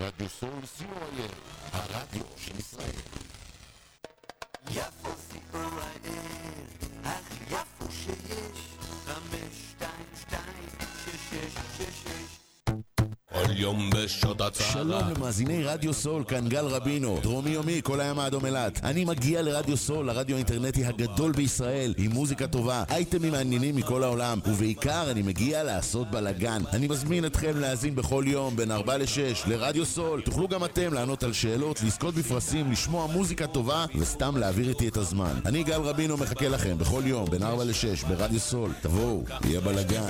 רדיו סול COIL, הרדיו של ישראל. יפו סיפור האל, הכי יפו שיש, 522-6666. כל יום בשעות הצהלה. שלום למאזיני רדיו סול, כאן גל רבינו, דרומי יומי, כל הים האדום אילת. אני מגיע לרדיו סול, הרדיו האינטרנטי הגדול בישראל, עם מוזיקה טובה, אייטמים מעניינים מכל העולם, ובעיקר אני מגיע לעשות בלגן. אני מזמין אתכם להאזין בכל יום בין 4-6 לרדיו סול. תוכלו גם אתם לענות על שאלות, לזכות בפרסים, לשמוע מוזיקה טובה וסתם להעביר איתי את הזמן. אני גל רבינו מחכה לכם בכל יום בין 4-6 ברדיו סול. תבואו, יהיה בלגן.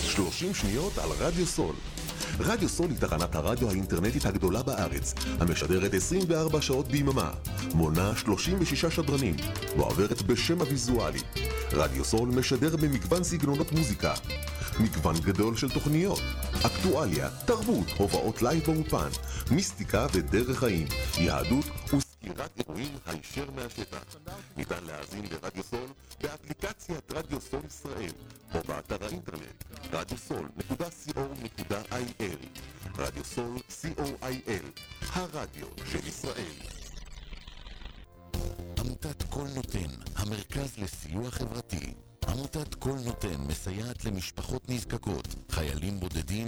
30 שניות על רדיו סול. רדיו סול היא תחנת הרדיו האינטרנטית הגדולה בארץ, המשדרת 24 שעות ביממה, מונה 36 שדרנים, ועוברת בשם הוויזואלי. רדיו סול משדר במגוון סגנונות מוזיקה, מגוון גדול של תוכניות, אקטואליה, תרבות, הופעות לייב באופן, מיסטיקה ודרך חיים, יהדות וסקירת אירועים הישר מהשטח. ניתן להאזין לרדיו סול באפליקציית רדיו סול ישראל, או באתר האינטרנט radiosol.co.il. רדיו סול COIL, הרדיו של ישראל. עמותת קול נותן, המרכז לסיוע חברתי. עמותת קול נותן מסייעת למשפחות נזקקות, חיילים בודדים,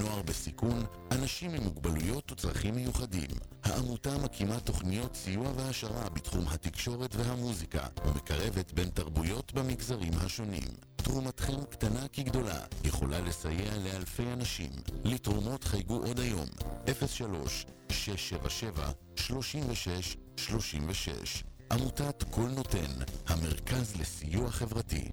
נוער בסיכון, אנשים עם מוגבלויות וצרכים מיוחדים. העמותה מקימה תוכניות סיוע והשרה בתחום התקשורת והמוזיקה, ומקרבת בין תרבויות במגזרים השונים. תרומתכם קטנה כגדולה, יכולה לסייע לאלפי אנשים. לתרומות חייגו עוד היום, 03-677-3636. עמותת קול נותן, המרכז לסיוע חברתי.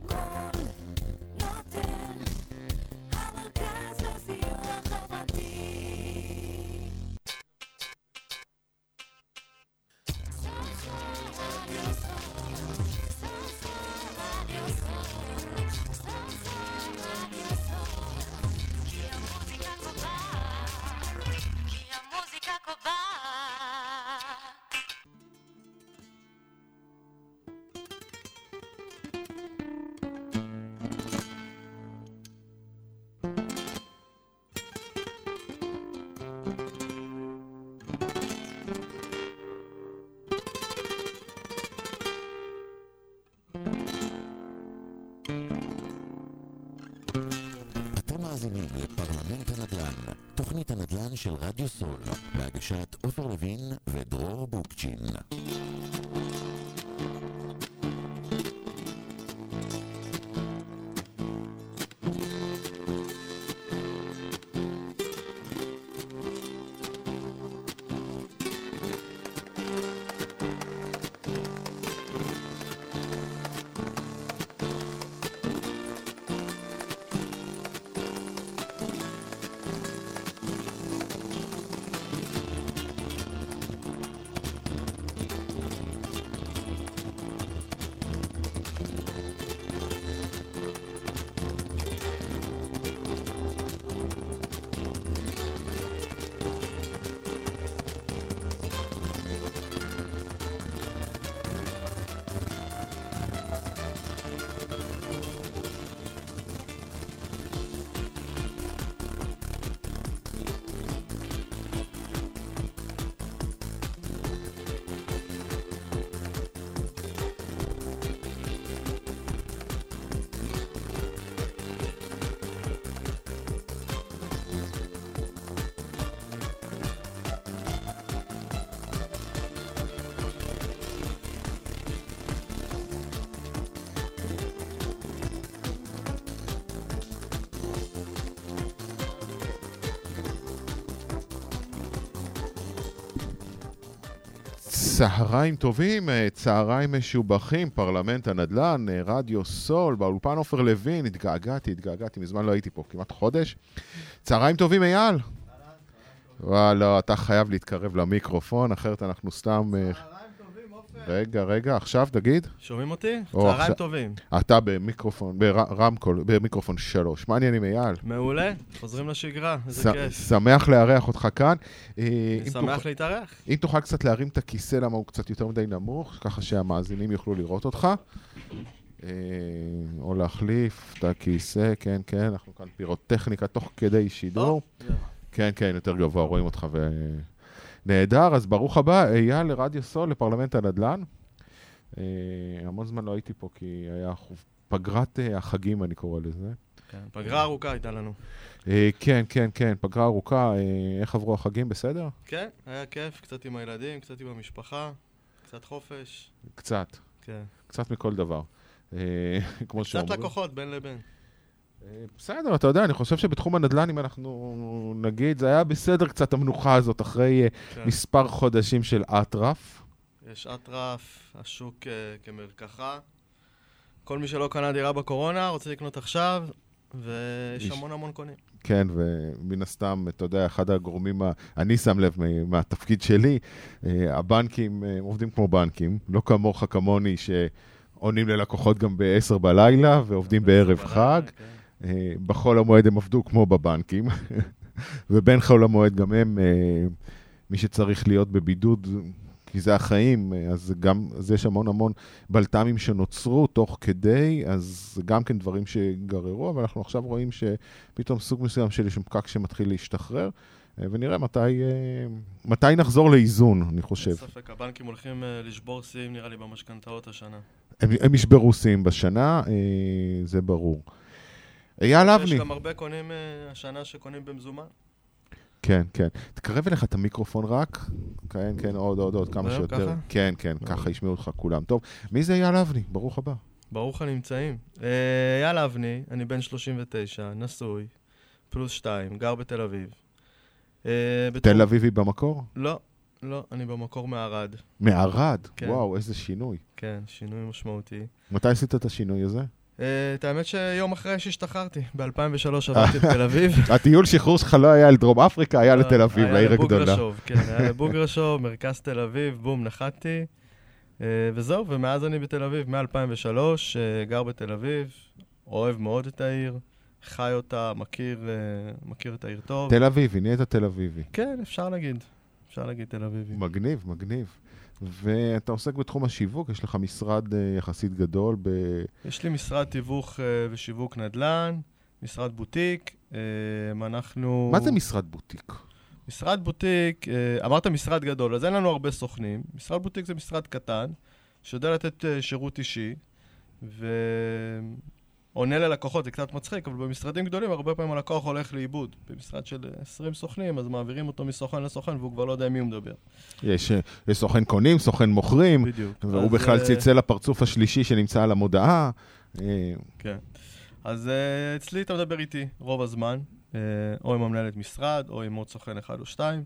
של רדיו סול, בהגשת עופר לוין ודרור בוקצ'ין. צהריים טובים, צהריים משובחים, פרלמנט הנדל"ן, רדיו סול, באולפן עופר לוין, התגעגעתי, מזמן לא הייתי פה, כמעט חודש. צהריים טובים, אייל? לא, אתה חייב להתקרב למיקרופון, אחרת אנחנו סתם... צהריים טובים, עופר. רגע, עכשיו, תגיד. שומעים אותי? צהריים טובים. אתה במיקרופון, ברמקול, במיקרופון 3. מה עניינים, אייל? מעולה, חוזרים לשגרה, איזה כיף. שמח לארח אותך כאן. שמח להתארח. אם תוכל קצת להרים את הכיסא, למה הוא קצת יותר מדי נמוך, ככה שהמאזינים יוכלו לראות אותך. או להחליף את הכיסא, כן, כן, אנחנו כאן פירוטכניקה תוך כדי שידור. כן, כן, יותר גבוה, רואים אותך ונהדר, אז ברוך הבא, אייל לרדיו סול, לפרלמנט הנדל"ן. המון זמן לא הייתי פה כי היה פגרת החגים, אני קורא לזה. פגרה ארוכה הייתה לנו. כן, כן, כן, פגרה ארוכה. איך עברו החגים, בסדר? כן, היה כיף, קצת עם הילדים, קצת עם המשפחה, קצת חופש. קצת. כן. קצת מכל דבר. קצת לקוחות, בין לבין. בסדר, אתה יודע, אני חושב שבתחום הנדל"ן, אם אנחנו נגיד, זה היה בסדר קצת המנוחה הזאת, אחרי מספר חודשים של אטרף. יש אטרף, השוק כמרקחה. כל מי שלא קנה דירה בקורונה, רוצה לקנות עכשיו, ויש המון המון קונים. כן, ומן הסתם, אתה יודע, אחד הגורמים, אני שם לב מהתפקיד שלי, הבנקים עובדים כמו בנקים, לא כמוך כמוני שעונים ללקוחות גם ב-10 בלילה, ועובדים בערב חג, בחול המועד הם עבדו כמו בבנקים, ובין חול המועד גם הם, מי שצריך להיות בבידוד, כי זה החיים, אז גם, אז יש המון המון בלטמים שנוצרו תוך כדי, אז גם כן דברים שגררו, אבל אנחנו עכשיו רואים שפתאום סוג מסוים של יש פקק שמתחיל להשתחרר, ונראה מתי נחזור לאיזון, אני חושב. ספק, הבנקים הולכים לשבור סיים, נראה לי, במשכנתאות השנה. הם ישברו סיים בשנה, זה ברור. אייל אבני. יש גם הרבה קונים השנה שקונים במזומן. כן, כן. תקרב אליך את המיקרופון רק. כן, כן, עוד, כמה שיותר. כן, כן, ככה ישמעו אותך כולם. טוב, מי זה אייל אבני? ברוך הבא. ברוך הנמצאים. אייל אבני, אני בן 39, נשוי, פלוס 2, גר בתל אביב. תל אביב היא במקור? לא, לא, אני במקור מערד. מערד? וואו, איזה שינוי. כן, שינוי משמעותי. מתי עשית את השינוי הזה? את האמת שיום אחרי שהשתחררתי, ב-2003 עברתי לתל אביב. הטיול שחרור שלך לא היה לדרום אפריקה, היה לתל אביב, לעיר הגדולה. היה לבוגרשוב, מרכז תל אביב, בום, נחתתי, וזהו, ומאז אני בתל אביב, מ-2003, גר בתל אביב, אוהב מאוד את העיר, חי אותה, מכיר את העיר טוב. תל אביב, הנה את התל אביבי. כן, אפשר להגיד תל אביבי. מגניב, מגניב. ואתה עוסק בתחום השיווק, יש לך משרד יחסית גדול ב... יש לי משרד תיווך ושיווק נדל"ן, משרד בוטיק, אנחנו... מה זה משרד בוטיק? משרד בוטיק, אמרת משרד גדול, אז אין לנו הרבה סוכנים. משרד בוטיק זה משרד קטן, שיודע לתת שירות אישי, ועונה ללקוחות, זה קצת מצחיק, אבל במשרדים גדולים הרבה פעמים הלקוח הולך לאיבוד. במשרד של 20 סוכנים, אז מעבירים אותו מסוכן לסוכן, והוא כבר לא יודע מי הוא מדבר. יש סוכן קונים, סוכן מוכרים, והוא בכלל צלצל לפרצוף השלישי שנמצא על המודעה. כן. אז אצלי אתה מדבר איתי רוב הזמן, או עם המנהלת משרד, או עם עוד סוכן אחד או שתיים.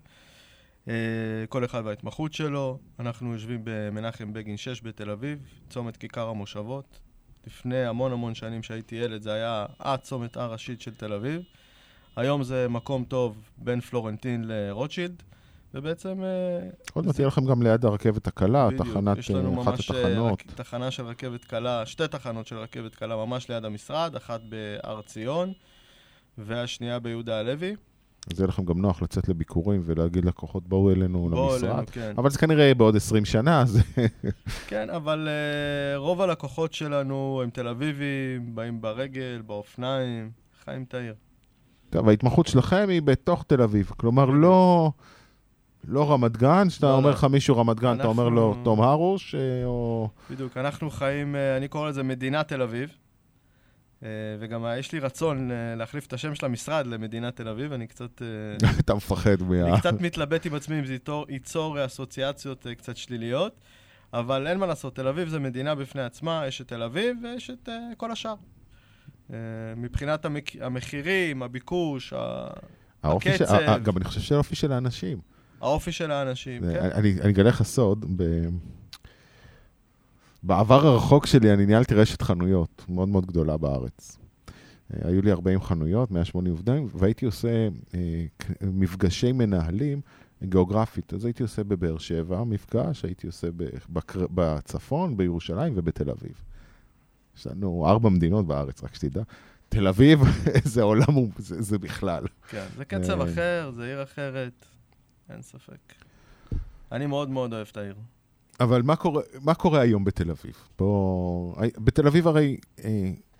כל אחד וההתמחות שלו. אנחנו יושבים במנחם בגין 6 בתל אביב, צומת כיכר המושבות. לפני המון המון שנים שהייתי ילד, זה היה צומת הראשית של תל אביב. היום זה מקום טוב בין פלורנטין לרוטשילד, ובעצם... עוד מעט יהיה לכם גם ליד הרכבת הקלה, תחנת, יש לנו ממש תחנה של רכבת קלה, שתי תחנות של רכבת קלה ממש ליד המשרד, אחת בהר ציון, והשנייה ביהודה הלוי. אז יהיה לכם גם נוח לצאת לביקורים ולהגיד לקוחות, בואו אלינו למשרד. אבל זה כנראה בעוד 20 שנה. כן, אבל רוב הלקוחות שלנו הם תל אביבים, באים ברגל, באופניים, חיים את העיר. טוב, ההתמחות שלכם היא בתוך תל אביב. כלומר, לא רמת גן, שאתה אומר לך מישהו רמת גן, אתה אומר לו תום הרוש, או... בדיוק, אנחנו חיים, אני קורא לזה מדינת תל אביב. וגם יש לי רצון להחליף את השם של המשרד למדינת תל אביב, אני קצת... אתה מפחד מה... אני קצת מתלבט עם עצמי, אם זה ייצור אסוציאציות קצת שליליות, אבל אין מה לעשות, תל אביב זה מדינה בפני עצמה, יש את תל אביב ויש את כל השאר. מבחינת המחירים, הביקוש, הקצב... גם אני חושב שהאופי של האנשים. האופי של האנשים, כן. אני אגלה לך סוד, בעבר הרחוק שלי אני ניהלתי רשת חנויות מאוד מאוד גדולה בארץ. היו לי 40 חנויות, 180 עובדים, והייתי עושה מפגשי מנהלים גיאוגרפית. אז הייתי עושה בבאר שבע מפגש, הייתי עושה בצפון, בירושלים ובתל אביב. יש לנו 4 מדינות בארץ, רק שתדע. תל אביב זה עולם, זה בכלל. כן, זה קצב אחר, זה עיר אחרת, אין ספק. אני מאוד מאוד אוהב את העיר. אבל מה קורה היום בתל אביב? בתל אביב הרי,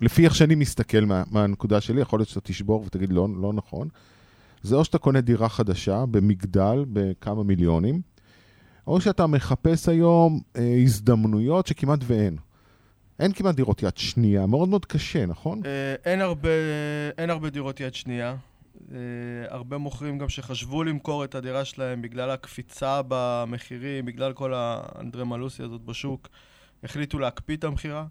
לפי איך שאני מסתכל מהנקודה שלי, יכול להיות שאתה תשבור ותגיד, לא נכון. זה או שאתה קונה דירה חדשה במגדל בכמה מיליונים, או שאתה מחפש היום הזדמנויות שכמעט ואין. אין כמעט דירות יד שנייה, מאוד מאוד קשה, נכון? אין הרבה דירות יד שנייה. הרבה מוכרים גם שחשבו למכור את הדירה שלהם בגלל הקפיצה במחירים, בגלל כל האנדרמלוסיה הזאת בשוק, החליטו להקפיא את המחירה.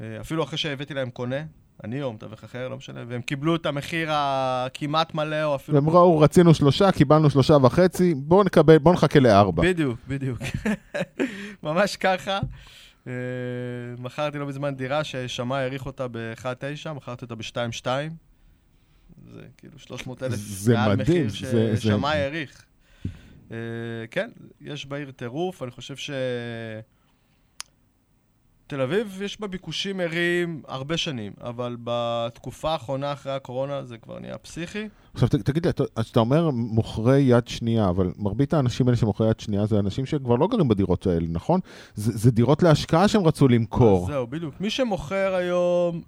אפילו אחרי שהבאתי להם קונה, אני או מתווך אחר, לא משנה, והם קיבלו את המחיר הכמעט מלא או אפילו... הם ראו, רצינו 3, קיבלנו 3.5, בואו נחכה ל4. בדיוק. ממש ככה. מכרתי לא בזמן דירה ששמע העריך אותה ב-1.9, מכרתי אותה ב-2.2. זה כאילו 300,000 מעל מחיר ששמע העריך. כן, יש בעיר טירוף, אני חושב ש... תל אביב יש בה ביקושים ערים הרבה שנים, אבל בתקופה האחרונה אחרי הקורונה זה כבר נהיה פסיכי. עכשיו תגיד לי, אתה אומר מוכרי יד שנייה, אבל מרבית האנשים האלה שמוכרי יד שנייה זה אנשים שכבר לא גרים בדירות האלה, נכון? זה דירות להשקעה שהם רצו למכור. זהו, בדיוק. מי שמוכר היום,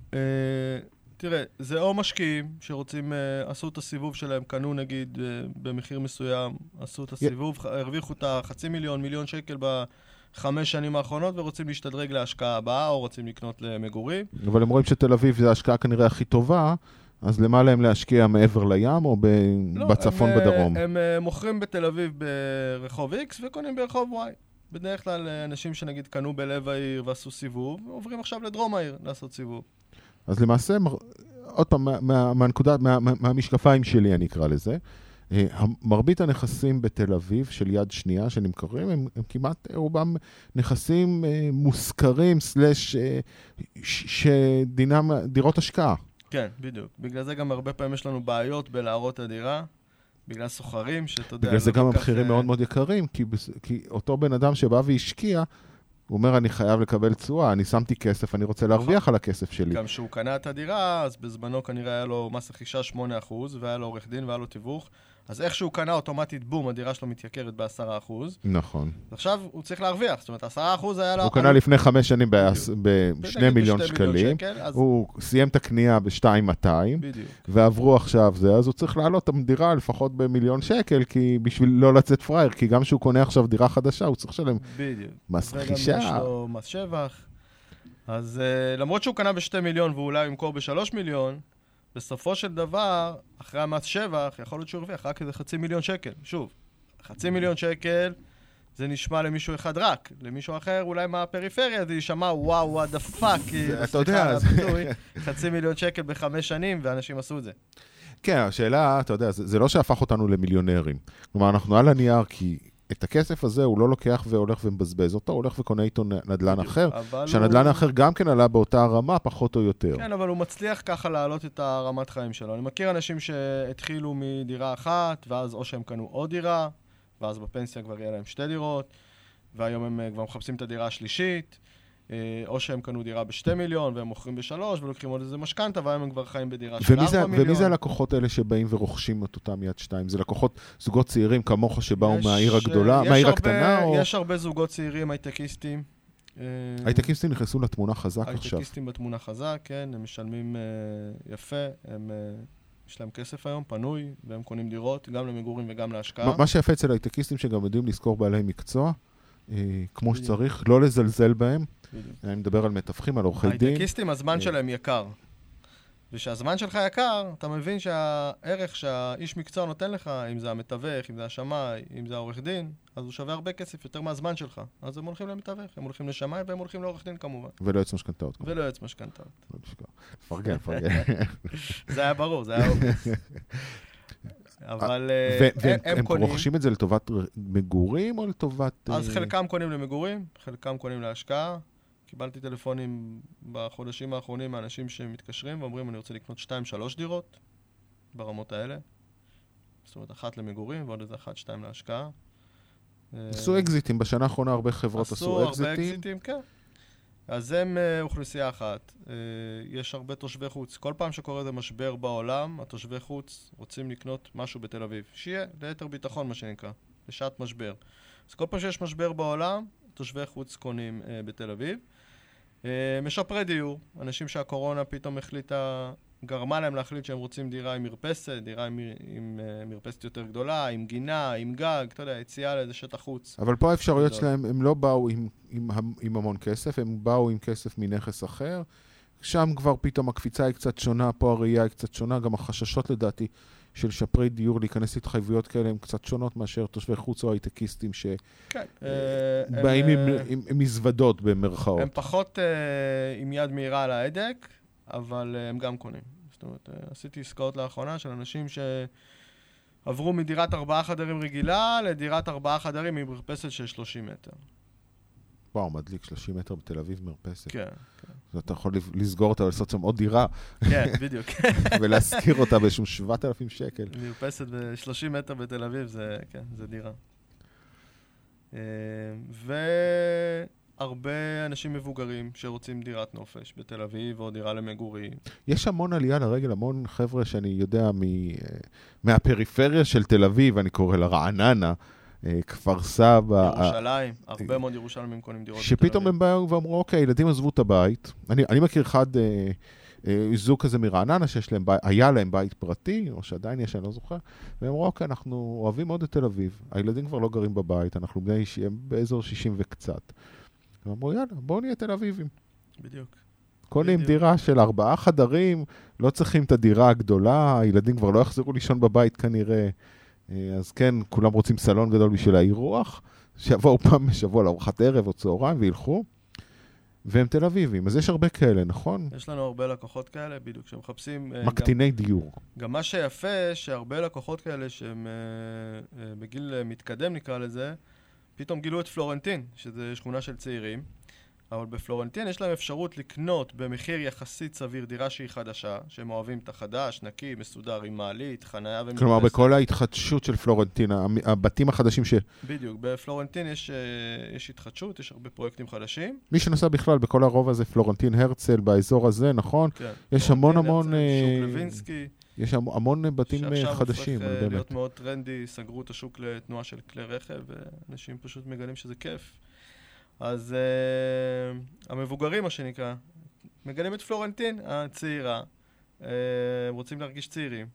תראה, זה או משקיעים שרוצים, עשו את הסיבוב שלהם, קנו נגיד במחיר מסוים, עשו את הסיבוב, הרוויחו את ה500,000 שקל ב5 שנים האחרונות, ורוצים להשתדרג להשקעה הבאה, או רוצים לקנות למגורים. אבל הם רואים שתל אביב זה ההשקעה כנראה הכי טובה, אז למה להם להשקיע מעבר לים, או בצפון בדרום? הם מוכרים בתל אביב ברחוב X, וקונים ברחוב Y. בדרך כלל אנשים שנגיד קנו בלב העיר ועשו סיבוב, עוברים עכשיו לדרום העיר לעשות סיבוב. אז למעשה, עוד פעם, מהנקודה, מהמשקפיים שלי אני אקרא לזה, מרבית הנכסים בתל אביב של יד שנייה שנמכרים, הם כמעט רובם נכסים מושכרים סלש שדינם דירות השקעה. כן, בדיוק. בגלל זה גם הרבה פעמים יש לנו בעיות בלהראות הדירה, בגלל סוחרים שאתה יודע... בגלל זה גם המחירים מאוד מאוד יקרים, כי אותו בן אדם שבא והשקיע, הוא אומר, אני חייב לקבל צועה, אני שמתי כסף, אני רוצה להרוויח על הכסף שלי. גם שהוא קנה את הדירה, אז בזמנו כנראה היה לו מס רכישה 8%, והיה לו עורך דין והיה לו תיווך, אז איך שהוא קנה אוטומטית בום, הדירה שלו מתייקרת ב10%. נכון. עכשיו הוא צריך להרוויח, זאת אומרת, 10% היה לו... הוא קנה לפני 5 שנים ב2 מיליון שקלים, הוא סיים את הקנייה ב2,200, ועברו עכשיו זה, אז הוא צריך לעלות את הדירה לפחות ב1,000,000 שקל, כי בשביל לא לצאת פרייר, כי גם שהוא קונה עכשיו דירה חדשה, הוא צריך שלם מס רכישה. יש לו מס שבח. אז למרות שהוא קנה ב2 מיליון, ואולי הוא ימכור ב3 מיליון, בסופו של דבר, אחרי המס שבח, יכול להיות שהוא הרוויח רק איזה 500,000 שקל. שוב, 500,000 שקל, זה נשמע למישהו אחד רק. למישהו אחר, אולי מהפריפריה, זה נשמע, וואו, what the fuck, אתה יודע, 500,000 שקל ב5 שנים, ואנשים עשו את זה. כן, השאלה, אתה יודע, זה לא שהפך אותנו למיליונרים. כלומר, אנחנו על הנייר, כי את הכסף הזה הוא לא לוקח והולך ומבזבז אותו, הוא הולך וקונה איתו נדלן אחר, שהנדלן האחר גם כן עלה באותה רמה, פחות או יותר. כן, אבל הוא מצליח ככה להעלות את הרמת חיים שלו. אני מכיר אנשים שהתחילו מדירה אחת, ואז או שהם קנו עוד דירה, ואז בפנסיה כבר יהיה להם 2 דירות, והיום הם כבר מחפשים את הדירה השלישית, או שהם קנו דירה ב2 מיליון, והם מוכרים ב3, ולוקחים עוד איזה משכנתא, והיום הם כבר חיים בדירה של 4 מיליון. ומי זה הלקוחות האלה שבאים ורוכשים את אותם יד שתיים? זה לקוחות, זוגות צעירים כמוך שבאו מהעיר הגדולה, מהעיר הקטנה? יש הרבה זוגות צעירים, הייטקיסטים. הייטקיסטים נכנסו לתמונה חזק עכשיו. הייטקיסטים בתמונה חזק, כן, הם משלמים יפה, הם... יש להם כסף היום, פנוי, והם קונים דירות, גם למגורים וגם להשקעה. מה שיפה אצל הייטקיסטים שגם יודעים לשכור בעלי מקצוע, כמו שצריך, לא לזלזל בהם. אני מדבר על מתווכים, על עורכי דין. הייטקיסטים, הזמן שלהם יקר. ושהזמן שלך יקר, אתה מבין שהערך שהאיש מקצוע נותן לך, אם זה המתווך, אם זה השמאי, אם זה העורך דין, אז הוא שווה הרבה כסף יותר מהזמן שלך. אז הם הולכים למתווך, הם הולכים לשמאי והם הולכים לעורך דין כמובן. ולא יועץ משכנתאות. פרגן. זה היה ברור, זה היה אובס. אבל הם רוכשים את זה לטובת מגורים או לטובת... אז חלקם קונים למגורים, חלקם קונים להשקעה. קיבלתי טלפונים בחודשים האחרונים מאנשים שמתקשרים ואומרים, אני רוצה לקנות 2-3 דירות ברמות האלה. זאת אומרת, 1 למגורים ועוד איזה 1-2 להשקעה. עשו אקזיטים, בשנה האחרונה הרבה חברות עשו אקזיטים. עשו הרבה אקזיטים, כן. אז הם אוכלוסייה אחת. יש הרבה תושבי חוץ. כל פעם שקורה זה משבר בעולם, התושבי חוץ רוצים לקנות משהו בתל אביב. שיהיה ליתר ביטחון, מה שנקרא, לשעת משבר. אז כל פעם שיש משבר בעולם, תושבי חוץ קונים בתל אביב. משפרי דיור, אנשים שהקורונה פתאום החליטה, גרמה להם להחליט שהם רוצים דירה עם מרפסת, דירה עם מרפסת יותר גדולה, עם גינה, עם גג, אתה יודע, יציאה לאיזה שטח חוץ. אבל פה האפשרויות שלהם, הם לא באו עם המון כסף, הם באו עם כסף מנכס אחר, שם כבר פתאום הקפיצה היא קצת שונה, פה הראייה היא קצת שונה, גם החששות לדעתי של שפרי דיור להיכנס להתחייבויות כאלה הן קצת שונות מאשר תושבי חוץ או הייטקיסטים שבאים עם מזוודות במרכאות. הם פחות עם יד מהירה על ההדק, אבל הם גם קונים. זאת אומרת, עשיתי עסקאות לאחרונה של אנשים שעברו מדירת 4 חדרים רגילה לדירת 4 חדרים עם מרפסת של 30 מטר. וואו, מדליק 30 מטר בתל אביב מרפסת. כן, כן. אז אתה יכול לסגור אותה ולעשות שם עוד דירה. כן, בדיוק. ולהזכיר אותה בשום 7,000 שקל. מרפסת ב-30 מטר בתל אביב, זה, כן, זה דירה. והרבה אנשים מבוגרים שרוצים דירת נופש בתל אביב או דירה למגורים. יש המון עלייה לרגל, המון חבר'ה שאני יודע מהפריפריה של תל אביב, אני קורא לה רעננה, כפר סבא, ירושלים, הרבה מאוד ירושלמים קונים דירות. שפתאום הם באו ואמרו, אוקיי, ילדים עזבו את הבית. אני מכיר אחד, זוג כזה מרעננה, היה להם בית פרטי, או שעדיין יש, אני לא זוכר, והם אמרו, אוקיי, אנחנו אוהבים מאוד את תל אביב. הילדים כבר לא גרים בבית, אנחנו בני באזור 60 וקצת. הם אמרו, יאללה, בואו נהיה תל אביבים. בדיוק. קונים דירה של 4 חדרים, לא צריכים את הדירה הגדולה, הילדים כבר לא יחזרו לישון בבית כנראה. אז כן, כולם רוצים סלון גדול בשביל האירוח, שיבואו פעם בשבוע לארוחת ערב או צהריים וילכו, והם תל אביבים. אז יש הרבה כאלה, נכון? יש לנו הרבה לקוחות כאלה, בדיוק, שמחפשים... מקטיני דיור. גם מה שיפה, שהרבה לקוחות כאלה שהם בגיל מתקדם נקרא לזה, פתאום גילו את פלורנטין, שזו שכונה של צעירים, אבל בפלורנטין יש להם אפשרות לקנות במחיר יחסית סביר דירה שהיא חדשה, שהם אוהבים את החדש, נקי, מסודר, עם מעלית, חניה ומתרסת. כלומר, בכל ההתחדשות של פלורנטין, הבתים החדשים ש... בדיוק, בפלורנטין יש התחדשות, יש הרבה פרויקטים חדשים. מי שנוסע בכלל בכל הרוב הזה, פלורנטין, הרצל, באזור הזה, נכון? כן. יש המון המון... שוק לוינסקי. יש המון בתים חדשים. שעכשיו הופך להיות מאוד טרנדי, סגרו את השוק לתנועה של כלי רכב, ואנשים פשוט מגלים שזה כיף. אז המבוגרים, מה שנקרא, מגלים את פלורנטין הצעירה, רוצים להרגיש צעירים,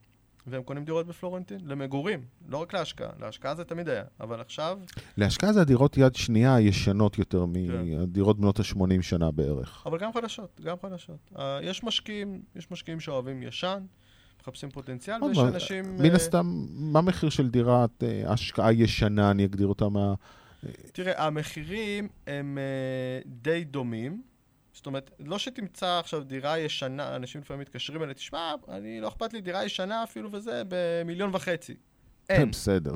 והם קונים דירות בפלורנטין, למגורים, לא רק להשקעה. להשקעה זה תמיד היה, אבל עכשיו... להשקעה זה הדירות יד שנייה ישנות יותר מהדירות בנות ה-80 שנה בערך. אבל גם חדשות, גם חדשות. יש משקיעים שאוהבים ישן, מחפשים פוטנציאל, ויש אנשים... מן הסתם, מה מחיר של דירת השקעה ישנה, אני אגדיר אותה מה... תראה, המחירים הם די דומים, זאת אומרת, לא שתמצא עכשיו דירה ישנה, אנשים לפעמים מתקשרים אלה, תשמע, אני לא אכפת לי דירה ישנה אפילו וזה, ב$1.5 מיליון. אין. בסדר.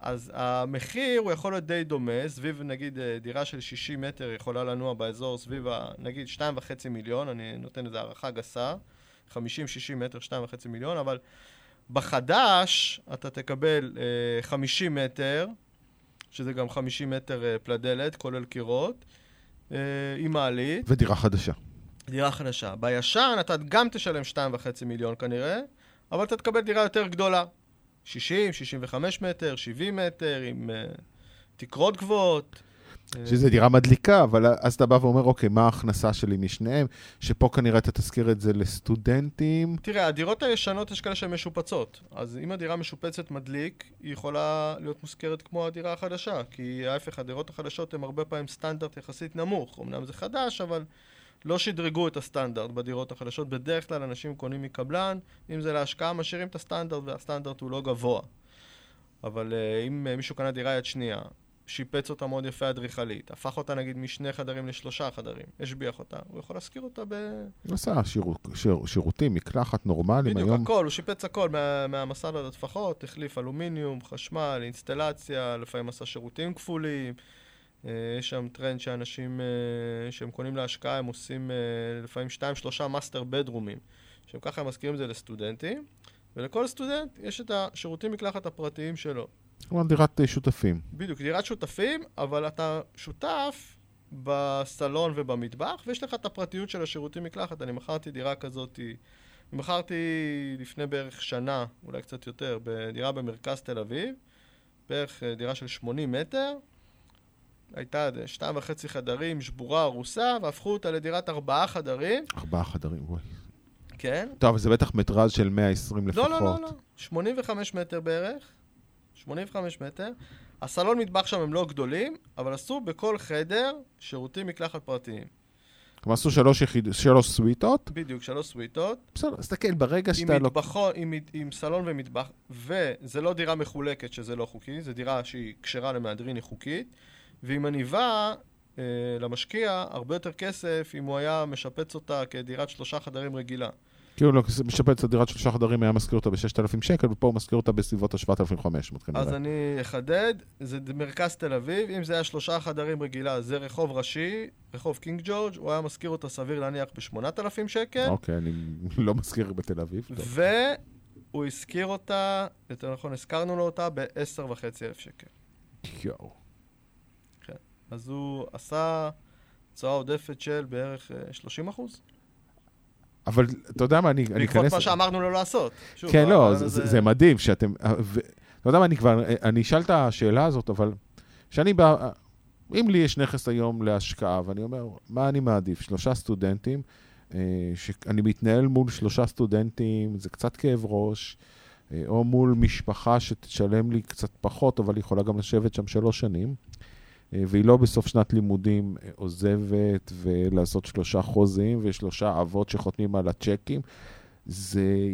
אז המחיר הוא יכול להיות די דומה, סביב נגיד דירה של 60 מטר יכולה לנוע באזור, סביב נגיד 2.5 מיליון, אני נותן איזו הערכה גסה, 50-60 מטר, 2.5 מיליון, אבל בחדש אתה תקבל 50 מטר, שזה גם 50 מטר פלדלת, כולל קירות, עם מעלית. ודירה חדשה. דירה חדשה. בישן אתה גם תשלם 2.5 מיליון כנראה, אבל אתה תקבל דירה יותר גדולה. 60, 65 מטר, 70 מטר, עם תקרות גבוהות. שזה דירה מדליקה, אבל אז אתה בא ואומר, אוקיי, מה ההכנסה שלי משניהם? שפה כנראה אתה תזכיר את זה לסטודנטים. תראה, הדירות הישנות יש כאלה שהן משופצות. אז אם הדירה משופצת מדליק, היא יכולה להיות מוזכרת כמו הדירה החדשה, כי ההפך, הדירות החדשות הן הרבה פעמים סטנדרט יחסית נמוך. אמנם זה חדש, אבל לא שדרגו את הסטנדרט בדירות החדשות. בדרך כלל אנשים קונים מקבלן, אם זה להשקעה, משאירים את הסטנדרט, והסטנדרט הוא לא גבוה. אבל אם מישהו קנה דירה יד שנייה, שיפץ אותה מאוד יפה אדריכלית, הפך אותה נגיד מ2 חדרים ל3 חדרים, השביח אותה, הוא יכול להזכיר אותה ב... מסע, שירותים, מקלחת נורמליים. בדיוק, היום... הכל, הוא שיפץ הכל, מהמסע עד התפחות, החליף אלומיניום, חשמל, אינסטלציה, לפעמים מסע שירותים כפולים, יש שם טרנד שאנשים שהם קונים להשקעה, הם עושים לפעמים 2-3 מאסטר בדרומים, שהם ככה מזכירים את זה לסטודנטים, ולכל סטודנט יש את השירותים מקלחת הפרטיים שלו. כלומר, דירת שותפים. בדיוק, דירת שותפים, אבל אתה שותף בסלון ובמטבח, ויש לך את הפרטיות של השירותים מקלחת. אני מכרתי דירה כזאת, אני מכרתי לפני בערך שנה, אולי קצת יותר, בדירה במרכז תל אביב, בערך דירה של 80 מטר, הייתה 2.5 חדרים, שבורה הרוסה, והפכו אותה לדירת 4 חדרים. 4 חדרים, וואי. כן. טוב, זה בטח מטרז של 120 לפחות. לא, לא, לא, לא. 85 מטר בערך. 85 מטר. הסלון מטבח שם הם לא גדולים, אבל עשו בכל חדר שירותים מקלחת פרטיים. הם עשו 3 סוויטות? בדיוק, 3 סוויטות. בסדר, תסתכל, ברגע שאתה לא... עם סלון ומטבח, וזה לא דירה מחולקת שזה לא חוקי, זה דירה שהיא קשרה למהדרין חוקית, והיא מניבה למשקיע הרבה יותר כסף אם הוא היה משפץ אותה כדירת 3 חדרים רגילה. כאילו לא, משפץ לדירת 3 חדרים היה מזכיר אותה ב-6,000 שקל, ופה הוא מזכיר אותה בסביבות ה-7,500. אז אני אחדד, זה מרכז תל אביב, אם זה היה 3 חדרים רגילה, זה רחוב ראשי, רחוב קינג ג'ורג', הוא היה מזכיר אותה סביר להניח ב-8,000 שקל. אוקיי, אני לא מזכיר בתל אביב. והוא הזכיר אותה, יותר נכון, הזכרנו לו אותה ב-10,500 שקל. יואו. כן, אז הוא עשה תשואה עודפת של בערך 30%. אבל אתה יודע מה, אני... לקחות מה שאמרנו לו לעשות. כן, לא, זה מדהים שאתם... אתה יודע מה, אני כבר... אני אשאל את השאלה הזאת, אבל... שאני בא... אם לי יש נכס היום להשקעה, ואני אומר, מה אני מעדיף? 3 סטודנטים, שאני מתנהל מול 3 סטודנטים, זה קצת כאב ראש, או מול משפחה שתשלם לי קצת פחות, אבל היא יכולה גם לשבת שם 3 שנים, והיא לא בסוף שנת לימודים עוזבת ולעשות 3 חוזים ו3 אבות שחותמים על הצ'קים.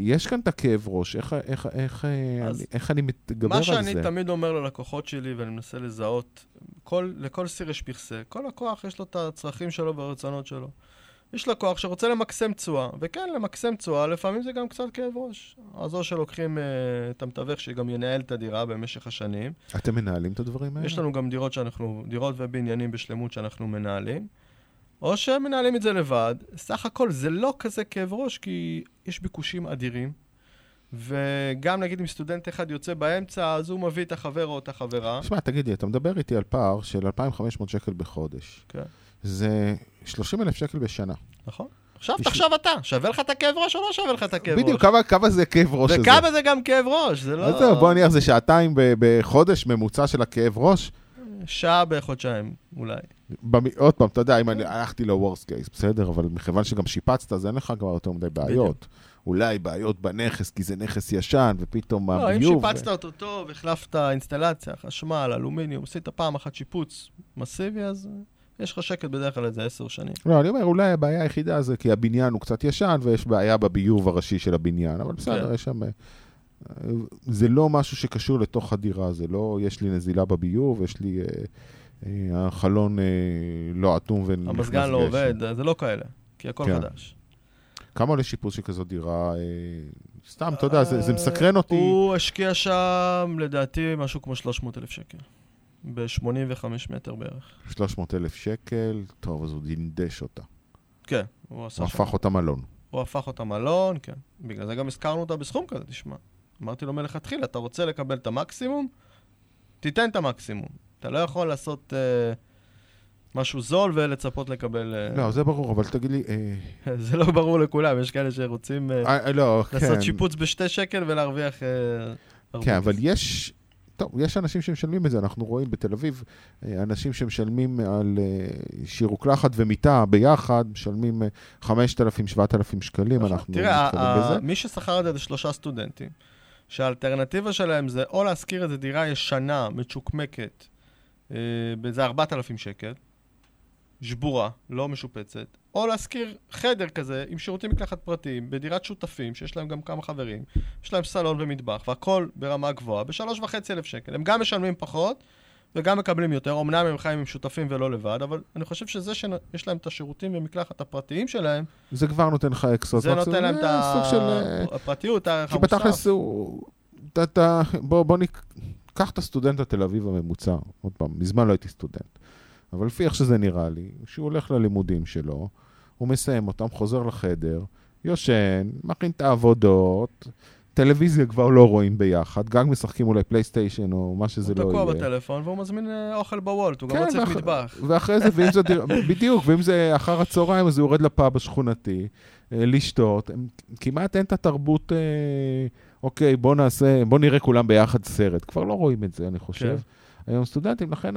יש כאן את הכאב ראש. איך אני מתגבר על זה? מה שאני תמיד אומר ללקוחות שלי, ואני מנסה לזהות, לכל סיר יש פרסה. כל לקוח יש לו את הצרכים שלו והרצונות שלו. יש לקוח שרוצה למקסם תשואה, וכן, למקסם תשואה, לפעמים זה גם קצת כאב ראש. אז או שלוקחים את המתווך שגם ינהל את הדירה במשך השנים. אתם מנהלים את הדברים האלה? יש לנו גם דירות ובניינים בשלמות שאנחנו מנהלים, או שמנהלים את זה לבד. סך הכל זה לא כזה כאב ראש, כי יש ביקושים אדירים, וגם נגיד אם סטודנט אחד יוצא באמצע, אז הוא מביא את החבר או את החברה. תשמע, תגידי, אתה מדבר איתי על פער של 2,500 שקל בחודש. כן. זה 30,000 שקל בשנה. נכון. עכשיו תחשב אתה, שווה לך את הכאב ראש או לא שווה לך את הכאב ראש? בדיוק, כמה זה כאב ראש הזה? וכמה זה גם כאב ראש, זה לא... אז בוא נניח, זה שעתיים בחודש ממוצע של הכאב ראש? שעה בחודשיים, אולי. עוד פעם, אתה יודע, אם אני הלכתי ל-worst case, בסדר, אבל מכיוון שגם שיפצת, אז אין לך כבר יותר מדי בעיות. אולי בעיות בנכס, כי זה נכס ישן, ופתאום הביוב... אם שיפצת אותו טוב, החלפת אינסטלציה, חשמל, אלומיניום, עשית פעם אחת שיפוץ מסיבי, אז... יש לך שקט בדרך כלל איזה 10 שנים. לא, אני אומר, אולי הבעיה היחידה זה כי הבניין הוא קצת ישן, ויש בעיה בביוב הראשי של הבניין, אבל בסדר, יש שם... זה לא משהו שקשור לתוך הדירה, זה לא, יש לי נזילה בביוב, יש לי החלון לא אטום ונכנס גשם. המזגן לא עובד, זה לא כאלה, כי הכל חדש. כמה עולה שיפוץ שכזו דירה... סתם, אתה יודע, זה מסקרן אותי. הוא השקיע שם, לדעתי, משהו כמו 300,000 שקל. ב-85 מטר בערך. 300,000 שקל, טוב, אז הוא דינדש אותה. כן, הוא עשה... הוא הפך אותה מלון. הוא הפך אותה מלון, כן. בגלל זה גם הזכרנו אותה בסכום כזה, תשמע. אמרתי לו מלכתחילה, אתה רוצה לקבל את המקסימום? תיתן את המקסימום. אתה לא יכול לעשות משהו זול ולצפות לקבל... לא, זה ברור, אבל תגיד לי... זה לא ברור לכולם, יש כאלה שרוצים לעשות שיפוץ ב2 שקל ולהרוויח... כן, אבל יש... טוב, יש אנשים שמשלמים את זה, אנחנו רואים בתל אביב, אנשים שמשלמים על שירוקלחת ומיטה ביחד, משלמים 5,000-7,000 שקלים, אנחנו נתקדם בזה. מי ששכר את זה 3 סטודנטים, שהאלטרנטיבה שלהם זה או להשכיר את זה דירה ישנה, מצ'וקמקת, בזה 4,000 שקל, שבורה, לא משופצת, או להשכיר חדר כזה עם שירותים מקלחת פרטיים, בדירת שותפים, שיש להם גם כמה חברים, יש להם סלון ומטבח, והכל ברמה גבוהה, ב3,500 שקל. הם גם משלמים פחות, וגם מקבלים יותר, אמנם הם חיים עם שותפים ולא לבד, אבל אני חושב שזה שיש להם את השירותים ומקלחת הפרטיים שלהם, זה כבר נותן לך אקסוס. זה נותן להם את הפרטיות, כי בתכלס הוא... בוא ניקח את הסטודנט התל אביב הממוצע, עוד פעם, מזמן לא הייתי סטודנט. אבל לפי איך שזה נראה לי, שהוא הולך ללימודים שלו, הוא מסיים אותם, חוזר לחדר, יושן, מכין את העבודות, טלוויזיה כבר לא רואים ביחד, גם משחקים אולי פלייסטיישן או מה שזה לא יהיה. הוא תקוע בטלפון והוא מזמין אוכל בוולט, הוא גם רוצה מטבח. ואחרי זה, ואם זה בדיוק, ואם זה אחר הצהריים, אז הוא יורד לפאב השכונתי, לשתות, כמעט אין את התרבות, אוקיי, בוא נראה כולם ביחד סרט, כבר לא רואים את זה, אני חושב. היום סטודנטים, לכן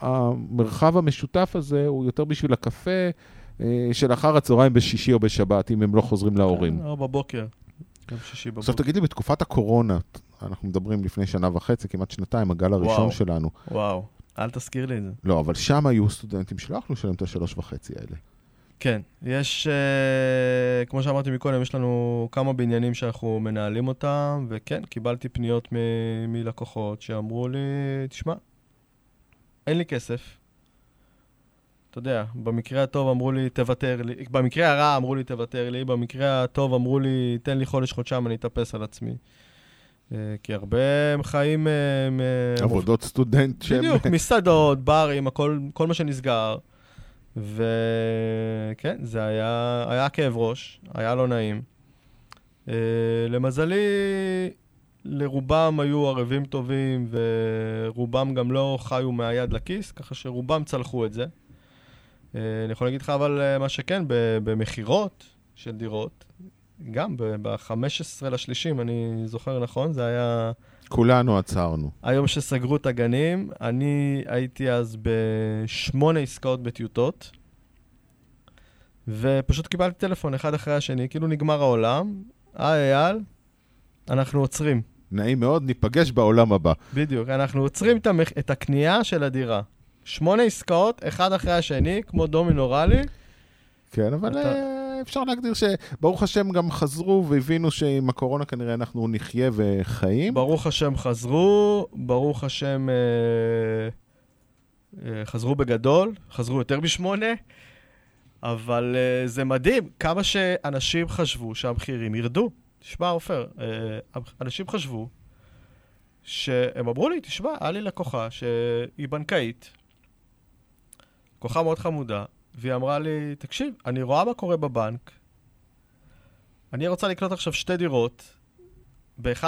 המרחב המשותף הזה הוא יותר בשביל הקפה של אחר הצהריים בשישי או בשבת, אם הם לא חוזרים להורים. או בבוקר, גם שישי בבוקר. עכשיו תגיד לי, בתקופת הקורונה, אנחנו מדברים לפני שנה וחצי, כמעט שנתיים, הגל הראשון שלנו. וואו, אל תזכיר לי את זה. לא, אבל שם היו סטודנטים שלא אכלו שלהם את 3.5 האלה. כן, יש, כמו שאמרתי מקודם, יש לנו כמה בניינים שאנחנו מנהלים אותם, וכן, קיבלתי פניות מלקוחות שאמרו לי, תשמע, אין לי כסף. אתה יודע, במקרה הטוב אמרו לי, תוותר לי, במקרה הרע אמרו לי, תוותר לי, במקרה הטוב אמרו לי, תן לי חודש חודשיים, אני אתאפס על עצמי. כי הרבה חיים... עבודות סטודנט. בדיוק, מסעדות, ברים, כל מה שנסגר. וכן, זה היה כאב ראש, היה לא נעים. למזלי, לרובם היו ערבים טובים, ורובם גם לא חיו מהיד לכיס, ככה שרובם צלחו את זה. אני יכול להגיד לך אבל מה שכן, במחירות של דירות, גם ב-15.3, אני זוכר נכון, זה היה... כולנו עצרנו. היום שסגרו את הגנים, אני הייתי אז ב8 עסקאות בטיוטות, ופשוט קיבלתי טלפון אחד אחרי השני, כאילו נגמר העולם, אייל, אנחנו עוצרים. נעים מאוד, ניפגש בעולם הבא. בדיוק, אנחנו עוצרים את הקנייה של הדירה. 8 עסקאות, אחד אחרי השני, כמו דומינורלי. כן, אבל... אפשר להגדיר שברוך השם גם חזרו והבינו שעם הקורונה כנראה אנחנו נחיה וחיים. ברוך השם חזרו, ברוך השם חזרו בגדול, חזרו יותר ב8, אבל זה מדהים כמה שאנשים חשבו שהמחירים ירדו. תשמע עופר, אנשים חשבו שהם אמרו לי, תשמע, היה לי לקוחה שהיא בנקאית, לקוחה מאוד חמודה, והיא אמרה לי, תקשיב, אני רואה מה קורה בבנק, אני רוצה לקנות עכשיו 2 דירות, ב1-4,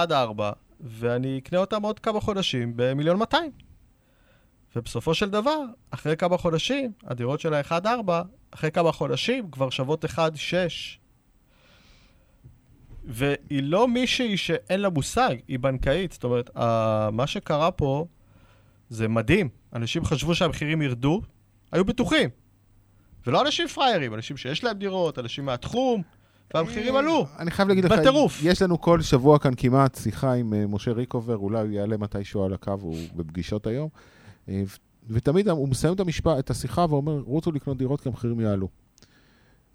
ואני אקנה אותם עוד כמה חודשים, ב1,200,000. ובסופו של דבר, אחרי כמה חודשים, הדירות של ה1-4, אחרי כמה חודשים, כבר שוות 1,600,000. והיא לא מישהי שאין לה מושג, היא בנקאית. זאת אומרת, מה שקרה פה, זה מדהים. אנשים חשבו שהמחירים ירדו, היו בטוחים. ולא אנשים פריירים, אנשים שיש להם דירות, אנשים מהתחום, והמחירים עלו. אני חייב להגיד לך, יש לנו כל שבוע כאן כמעט שיחה עם משה ריקובר, אולי הוא יעלה מתישהו על הקו, הוא בפגישות היום, ותמיד הוא מסיים את השיחה ואומר, רוצו לקנות דירות כי המחירים יעלו.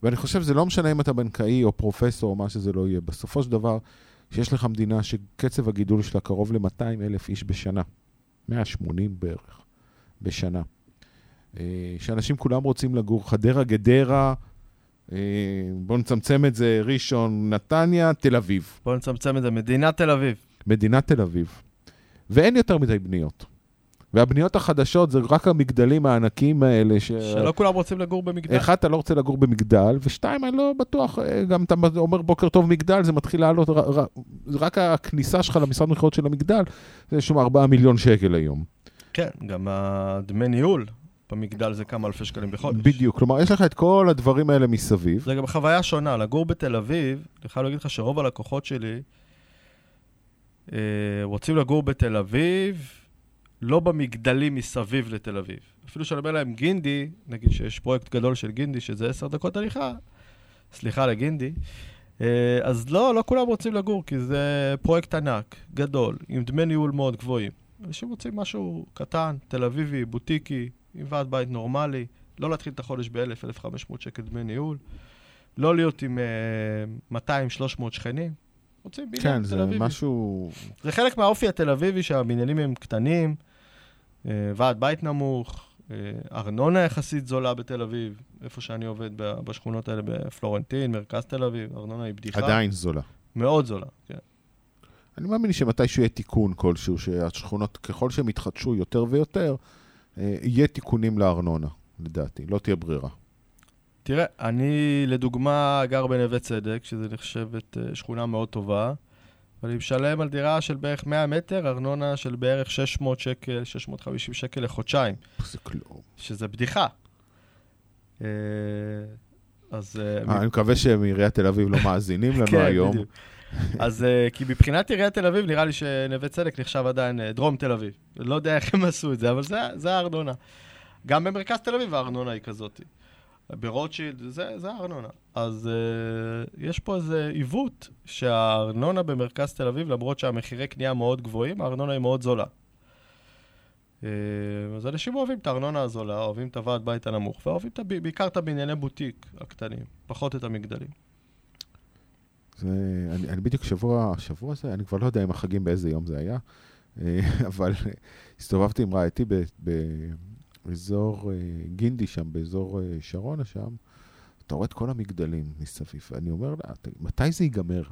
ואני חושב, זה לא משנה אם אתה בנקאי או פרופסור או מה שזה לא יהיה. בסופו של דבר, שיש לך מדינה שקצב הגידול שלה קרוב ל-200,000 איש בשנה, 180 בערך בשנה. שאנשים כולם רוצים לגור, חדרה, גדרה, בואו נצמצם את זה, ראשון, נתניה, תל אביב. בואו נצמצם את זה, מדינת תל אביב. מדינת תל אביב. ואין יותר מדי בניות. והבניות החדשות זה רק המגדלים הענקים האלה. שלא כולם רוצים לגור במגדל. אחד, אתה לא רוצה לגור במגדל, ו2, אני לא בטוח, גם אתה אומר בוקר טוב מגדל, זה מתחיל לעלות, רק הכניסה שלך למשרד מכירות של המגדל, זה שום 4 מיליון שקל היום. כן, גם דמי ניהול. במגדל זה כמה אלפי שקלים בחודש. בדיוק, כלומר, יש לך את כל הדברים האלה מסביב. זה גם חוויה שונה, לגור בתל אביב, אני חייב להגיד לך שרוב הלקוחות שלי רוצים לגור בתל אביב, לא במגדלים מסביב לתל אביב. אפילו שאני אומר להם גינדי, נגיד שיש פרויקט גדול של גינדי, שזה 10 דקות הליכה, סליחה לגינדי, אז לא כולם רוצים לגור, כי זה פרויקט ענק, גדול, עם דמי ניהול מאוד גבוהים. אנשים רוצים משהו קטן, תל אביבי, בוטיקי, עם ועד בית נורמלי, לא להתחיל את החודש ב1,000-1,500 שקל דמי ניהול, לא להיות עם 200-300 שכנים, רוצים בניין תל אביבי. כן, זה משהו... זה חלק מהאופי התל אביבי שהבניינים הם קטנים, ועד בית נמוך, ארנונה יחסית זולה בתל אביב, איפה שאני עובד בשכונות האלה בפלורנטין, מרכז תל אביב, ארנונה היא בדיחה. עדיין זולה. מאוד זולה, כן. אני מאמין שמתישהו יהיה תיקון כלשהו, שהשכונות ככל שהם יתחדשו יותר ויותר, יהיה תיקונים לארנונה, לדעתי, לא תהיה ברירה. תראה, אני לדוגמה גר בנווה צדק, שזה נחשבת שכונה מאוד טובה, ואני משלם על דירה של בערך 100 מטר, ארנונה של בערך 600 שקל, 650 שקל לחודשיים. זה כלום. שזה בדיחה. אז... אני מקווה שמעיריית תל אביב לא מאזינים לנו היום. אז כי מבחינת עיריית תל אביב, נראה לי שנווה צדק נחשב עדיין דרום תל אביב. לא יודע איך הם עשו את זה, אבל זה הארנונה. גם במרכז תל אביב הארנונה היא כזאת. ברוטשילד, זה הארנונה. אז יש פה איזה עיוות שהארנונה במרכז תל אביב, למרות שהמחירי קנייה מאוד גבוהים, הארנונה היא מאוד זולה. אז אנשים אוהבים את הארנונה הזולה, אוהבים את הוועד בית הנמוך, ואוהבים בעיקר את הבנייני בוטיק הקטנים, פחות את המגדלים. אני בדיוק שבוע הזה, אני כבר לא יודע אם החגים באיזה יום זה היה, אבל הסתובבתי עם רעייתי באזור גינדי שם, באזור שרונה שם, אתה רואה את כל המגדלים מסביב, אני אומר לה, מתי זה ייגמר?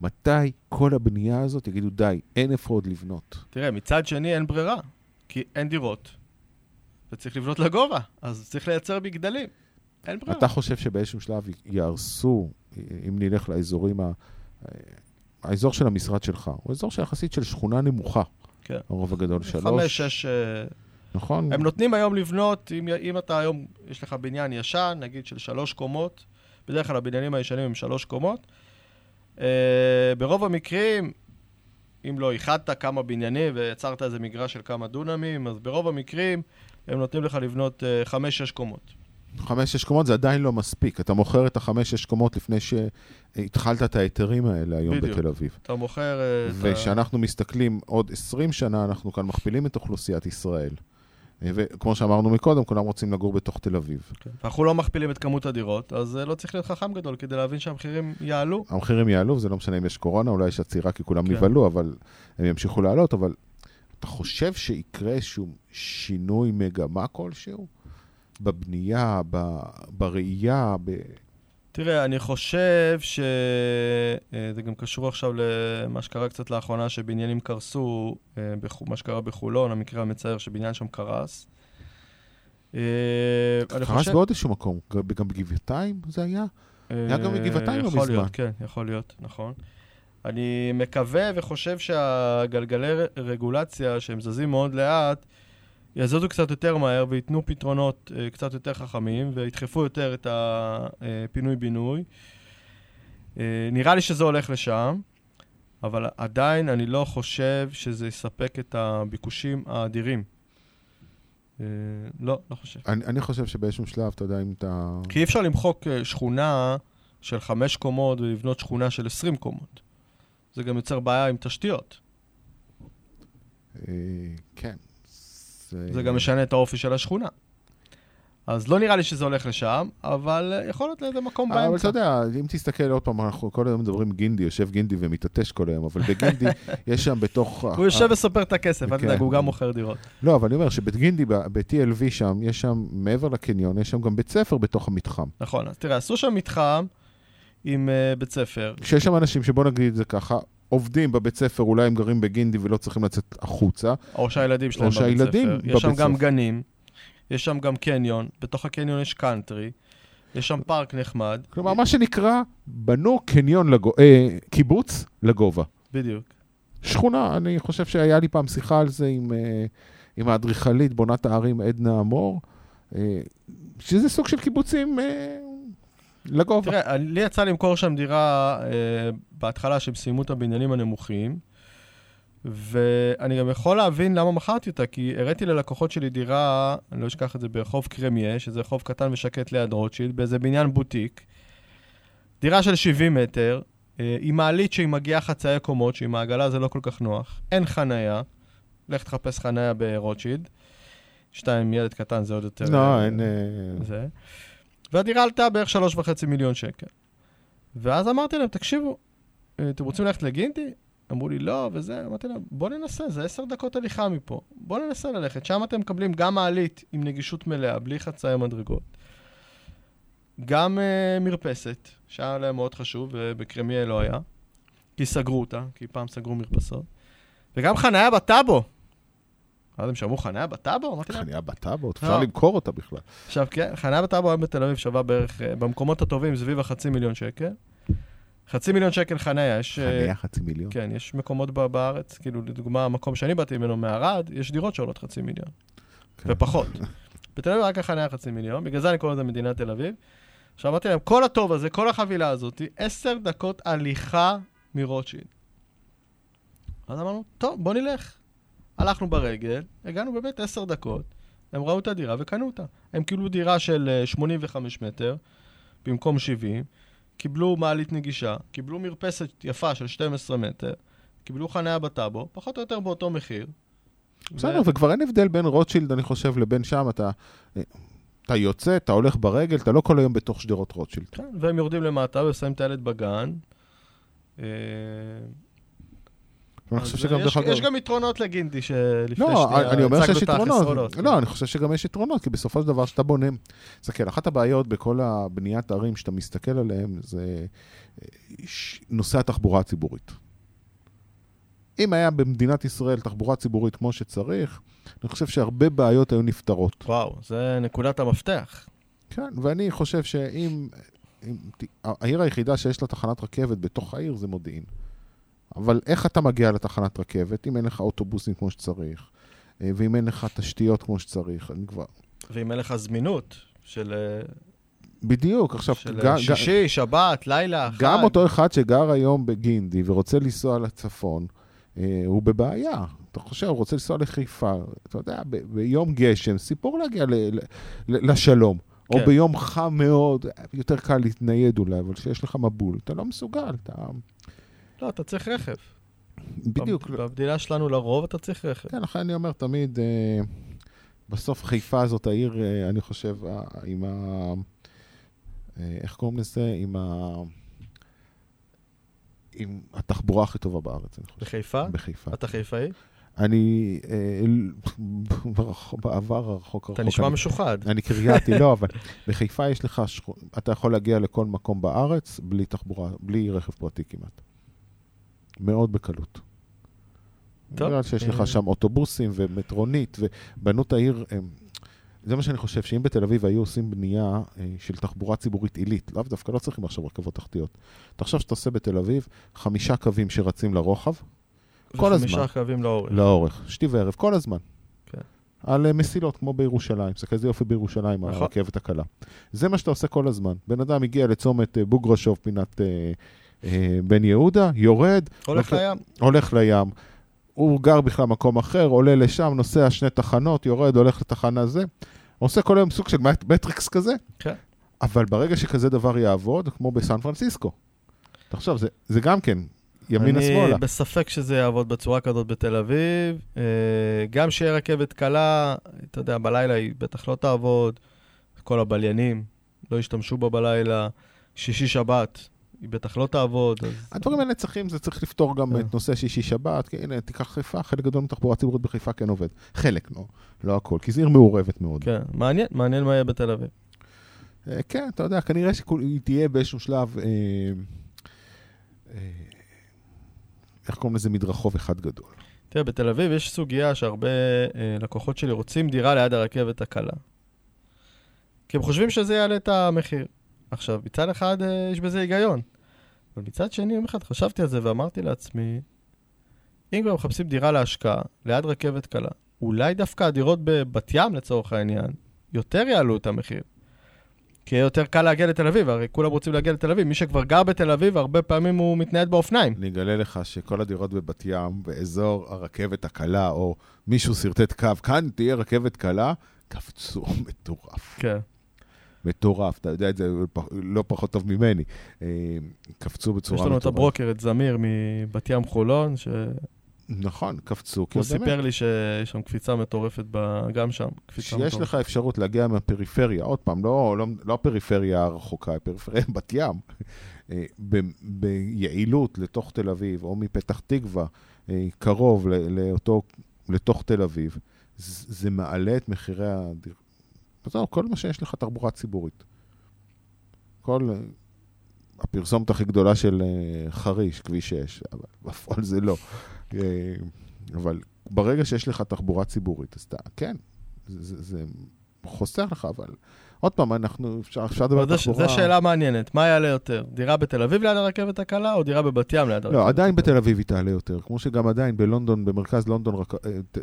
מתי כל הבנייה הזאת יגידו די, אין איפה עוד לבנות? תראה, מצד שני אין ברירה, כי אין דירות, וצריך לבנות לגובה, אז צריך לייצר מגדלים. אין ברירה. אתה חושב שבאיזשהו שלב יערסו, אם נלך לאזורים, האזור של המשרד שלך, הוא אזור שיחסית של שכונה נמוכה, כן. הרוב הגדול 5, 3. 5, 6... נכון. הם נותנים היום לבנות, אם אתה היום, יש לך בניין ישן, נגיד של 3 קומות, בדרך כלל הבניינים הישנים הם 3 קומות, ברוב המקרים, אם לא איחדת כמה בניינים ויצרת איזה מגרש של כמה דונמים, אז ברוב המקרים הם נותנים לך לבנות 5-6 קומות. 5-6 קומות זה עדיין לא מספיק. אתה מוכר את 5-6 קומות לפני שהתחלת את ההיתרים האלה היום בדיוק. בתל אביב. אתה מוכר את... ושאנחנו מסתכלים עוד 20 שנה, אנחנו כאן מכפילים את אוכלוסיית ישראל. וכמו שאמרנו מקודם, כולם רוצים לגור בתוך תל אביב. אנחנו לא מכפילים את כמות הדירות, אז לא צריך להיות חכם גדול כדי להבין שהמחירים יעלו. המחירים יעלו, וזה לא משנה אם יש קורונה, אולי יש עצירה כי כולם נבלו, אבל הם ימשיכו לעלות, אבל אתה חושב שיקרה שום שינוי מגמה כלשהו? בבנייה, בראייה? תראה, אני חושב שזה גם קשור עכשיו למה שקרה קצת לאחרונה, שבניינים קרסו, מה שקרה בחולון, המקרה המצער שבניין שם קרס. קרס בעוד איזשהו מקום, גם בגבעתיים זה היה? היה גם בגבעתיים לא בזמן. יכול להיות, כן, יכול להיות, נכון. אני מקווה וחושב שהגלגלי רגולציה, שהם זזים מאוד לאט, יעזודו קצת יותר מהר ויתנו פתרונות קצת יותר חכמים וידחפו יותר את הפינוי-בינוי. נראה לי שזה הולך לשם, אבל עדיין אני לא חושב שזה יספק את הביקושים האדירים. לא חושב. אני חושב שבאיזשהו שלב, אתה יודע אם אתה... כי אי אפשר למחוק שכונה של 5 קומות ולבנות שכונה של 20 קומות. זה גם יוצר בעיה עם תשתיות. כן. זה גם משנה את האופי של השכונה. אז לא נראה לי שזה הולך לשם, אבל יכול להיות לאיזה מקום באמצע. אבל אתה יודע, אם תסתכל עוד פעם, אנחנו כל היום מדברים גינדי, יושב גינדי ומתעטש כל היום, אבל בגינדי יש שם בתוך... הוא יושב וסופר את הכסף, אתה יודע, הוא גם מוכר דירות. לא, אבל אני אומר שבגינדי, ב-TLV שם, יש שם מעבר לקניון, יש שם גם בית ספר בתוך המתחם. נכון, אז תראה, עשו שם מתחם עם בית ספר. שיש שם אנשים שבוא נגיד זה ככה, עובדים בבית ספר, אולי הם גרים בגינדי ולא צריכים לצאת החוצה. או שהילדים שלהם בבית ספר. יש שם גם גנים, יש שם גם קניון, בתוך הקניון יש קאנטרי, יש שם פארק נחמד. כלומר, מה שנקרא, בנו קניון קיבוץ לגובה. בדיוק. שכונה, אני חושב שהיה לי פעם שיחה על זה עם האדריכלית, בונת הערים, עדנה אמור, שזה סוג של קיבוצים... לגובה. תראה, לי יצא למכור שם דירה בהתחלה שהם סיימו את הבניינים הנמוכים, ואני גם יכול להבין למה מכרתי אותה, כי הראיתי ללקוחות שלי דירה, אני לא אשכח את זה, ברחוב קרמיה, שזה רחוב קטן ושקט ליד רוטשילד, באיזה בניין בוטיק, דירה של 70 מטר, היא מעלית שהיא מגיעה חצאי קומות, שהיא מעגלה, זה לא כל כך נוח, אין חניה, לך תחפש חניה ברוטשילד, 2 ילד קטן זה עוד יותר... לא, אין... זה... והדירה עלתה בערך 3.5 מיליון שקל. ואז אמרתי להם, תקשיבו, אתם רוצים ללכת לגינדי? אמרו לי, לא, וזה. אמרתי להם, בוא ננסה, זה 10 דקות הליכה מפה. בוא ננסה ללכת. שם אתם מקבלים גם מעלית עם נגישות מלאה, בלי חצאי מדרגות. גם מרפסת, שהיה להם מאוד חשוב, ובקרמיה לא היה. כי סגרו אותה, כי פעם סגרו מרפסות. וגם חניה בטאבו. אז הם שמעו חניה בטאבו? חניה בטאבו? אפשר למכור אותה בכלל. עכשיו, כן, חניה בטאבו היום בתל אביב שווה בערך, במקומות הטובים, סביב 500,000 שקל. 500,000 שקל חניה. חניה 500,000? כן, יש מקומות בארץ, כאילו, לדוגמה, המקום שאני באתי ממנו מערד, יש דירות שעולות 500,000. ופחות. בתל אביב רק החניה 500,000, בגלל זה אני קורא לזה מדינת תל אביב. עכשיו אמרתי להם, כל הטוב הזה, כל החבילה הזאת, 10 דקות הליכה מרוטשילד. אז אמרנו, טוב, בוא נלך. הלכנו ברגל, הגענו בבית 10 דקות, הם ראו את הדירה וקנו אותה. הם קיבלו דירה של 85 מטר, במקום 70, קיבלו מעלית נגישה, קיבלו מרפסת יפה של 12 מטר, קיבלו חניה בטאבו, פחות או יותר באותו מחיר. בסדר, וכבר אין הבדל בין רוטשילד, אני חושב, לבין שם, אתה יוצא, אתה הולך ברגל, אתה לא כל היום בתוך שדרות רוטשילד. כן, והם יורדים למטה ושמים את הילד בגן. יש גם יתרונות לגינדי שלפני שנייה הצגנו את החסרונות. לא, אני חושב שגם יש יתרונות, כי בסופו של דבר שאתה בונה, תסתכל, אחת הבעיות בכל הבניית ערים שאתה מסתכל עליהם, זה נושא התחבורה הציבורית. אם היה במדינת ישראל תחבורה ציבורית כמו שצריך, אני חושב שהרבה בעיות היו נפתרות. וואו, זה נקודת המפתח. כן, ואני חושב שאם... העיר היחידה שיש לה תחנת רכבת בתוך העיר זה מודיעין. אבל איך אתה מגיע לתחנת רכבת, אם אין לך אוטובוסים כמו שצריך, ואם אין לך תשתיות כמו שצריך, אני כבר... ואם אין לך זמינות של... בדיוק, עכשיו... של שישי, שבת, לילה, חג. גם אותו אחד שגר היום בגינדי ורוצה לנסוע לצפון, הוא בבעיה. אתה חושב, הוא רוצה לנסוע לחיפה, אתה יודע, ביום גשם, סיפור להגיע לשלום. או ביום חם מאוד, יותר קל להתנייד אולי, אבל שיש לך מבול, אתה לא מסוגל, אתה... לא, אתה צריך רכב. בדיוק. במדינה שלנו לרוב אתה צריך רכב. כן, לכן אני אומר תמיד, בסוף חיפה זאת העיר, אני חושב, עם ה... איך קוראים לזה? עם התחבורה הכי טובה בארץ. בחיפה? בחיפה. אתה חיפאי? אני, בעבר הרחוק... אתה נשמע משוחד. אני קרייתי, לא, אבל בחיפה יש לך... אתה יכול להגיע לכל מקום בארץ בלי תחבורה, בלי רכב פרטי כמעט. מאוד בקלות. בגלל שיש לך שם אוטובוסים ומטרונית, ובנו את העיר, זה מה שאני חושב, שאם בתל אביב היו עושים בנייה של תחבורה ציבורית עילית, לאו דווקא לא צריכים עכשיו רכבות תחתיות. אתה חושב שאתה עושה בתל אביב 5 קווים שרצים לרוחב, כל הזמן. 5 קווים לאורך. לאורך, שתי וערב, כל הזמן. על מסילות, כמו בירושלים, זה כזה יופי בירושלים, הרכבת הקלה. זה מה שאתה עושה כל הזמן. בן אדם הגיע לצומת בוגרשוב פינת... בן יהודה, יורד, הולך לים, הוא גר בכלל מקום אחר, עולה לשם, נוסע 2 תחנות, יורד, הולך לתחנה זה, עושה כל היום סוג של מטריקס כזה, אבל ברגע שכזה דבר יעבוד, כמו בסן פרנסיסקו, תחשוב, זה גם כן, ימין השמאלה. אני בספק שזה יעבוד בצורה כזאת בתל אביב, גם שיהיה רכבת קלה, אתה יודע, בלילה היא בטח לא תעבוד, כל הבליינים לא ישתמשו בה בלילה, שישי שבת, היא בטח לא תעבוד. הדברים האלה צריכים, זה צריך לפתור גם את נושא שישי שבת, כי הנה, תיקח חיפה, חלק גדול מתחבורה ציבורית בחיפה כן עובד. חלק, לא הכל, כי זו עיר מעורבת מאוד. כן, מעניין מה יהיה בתל אביב. כן, אתה יודע, כנראה שהיא תהיה באיזשהו שלב, איך קוראים לזה מדרחוב אחד גדול. תראה, בתל אביב יש סוגיה שהרבה לקוחות שלי רוצים דירה ליד הרכבת הקלה. כי הם חושבים שזה יעלה את המחיר. עכשיו, מצד אחד יש בזה היגיון, אבל מצד שני, יום אחד חשבתי על זה ואמרתי לעצמי, אם כבר מחפשים דירה להשקעה, ליד רכבת קלה, אולי דווקא הדירות בבת ים לצורך העניין, יותר יעלו את המחיר, כי יותר קל להגיע לתל אביב, הרי כולם רוצים להגיע לתל אביב, מי שכבר גר בתל אביב, הרבה פעמים הוא מתנייד באופניים. אני אגלה לך שכל הדירות בבת ים, באזור הרכבת הקלה, או מישהו סרטט קו, כאן תהיה רכבת קלה, קפצו מטורף. כן. מטורף, אתה יודע את זה לא פחות טוב ממני, קפצו בצורה מטורף. יש לנו את הברוקר, את זמיר מבת ים חולון, נכון, קפצו. הוא סיפר לי שיש שם קפיצה מטורפת, גם שם. שיש לך אפשרות להגיע מהפריפריה, עוד פעם, לא הפריפריה הרחוקה, הפריפריה בת ים, ביעילות לתוך תל אביב, או מפתח תקווה, קרוב לתוך תל אביב, זה מעלה את מחירי הדיר. כל מה שיש לך תחבורה ציבורית. כל הפרסומת הכי גדולה של חריש, כביש 6, אבל בפועל זה לא. אבל ברגע שיש לך תחבורה ציבורית, אז אתה, כן, זה חוסך לך, אבל עוד פעם, אנחנו אפשר לדבר על תחבורה... זו שאלה מעניינת, מה יעלה יותר? דירה בתל אביב ליד הרכבת הקלה, או דירה בבת ים ליד הרכבת הקלה? לא, עדיין בתל אביב היא תעלה יותר, כמו שגם עדיין בלונדון, במרכז לונדון,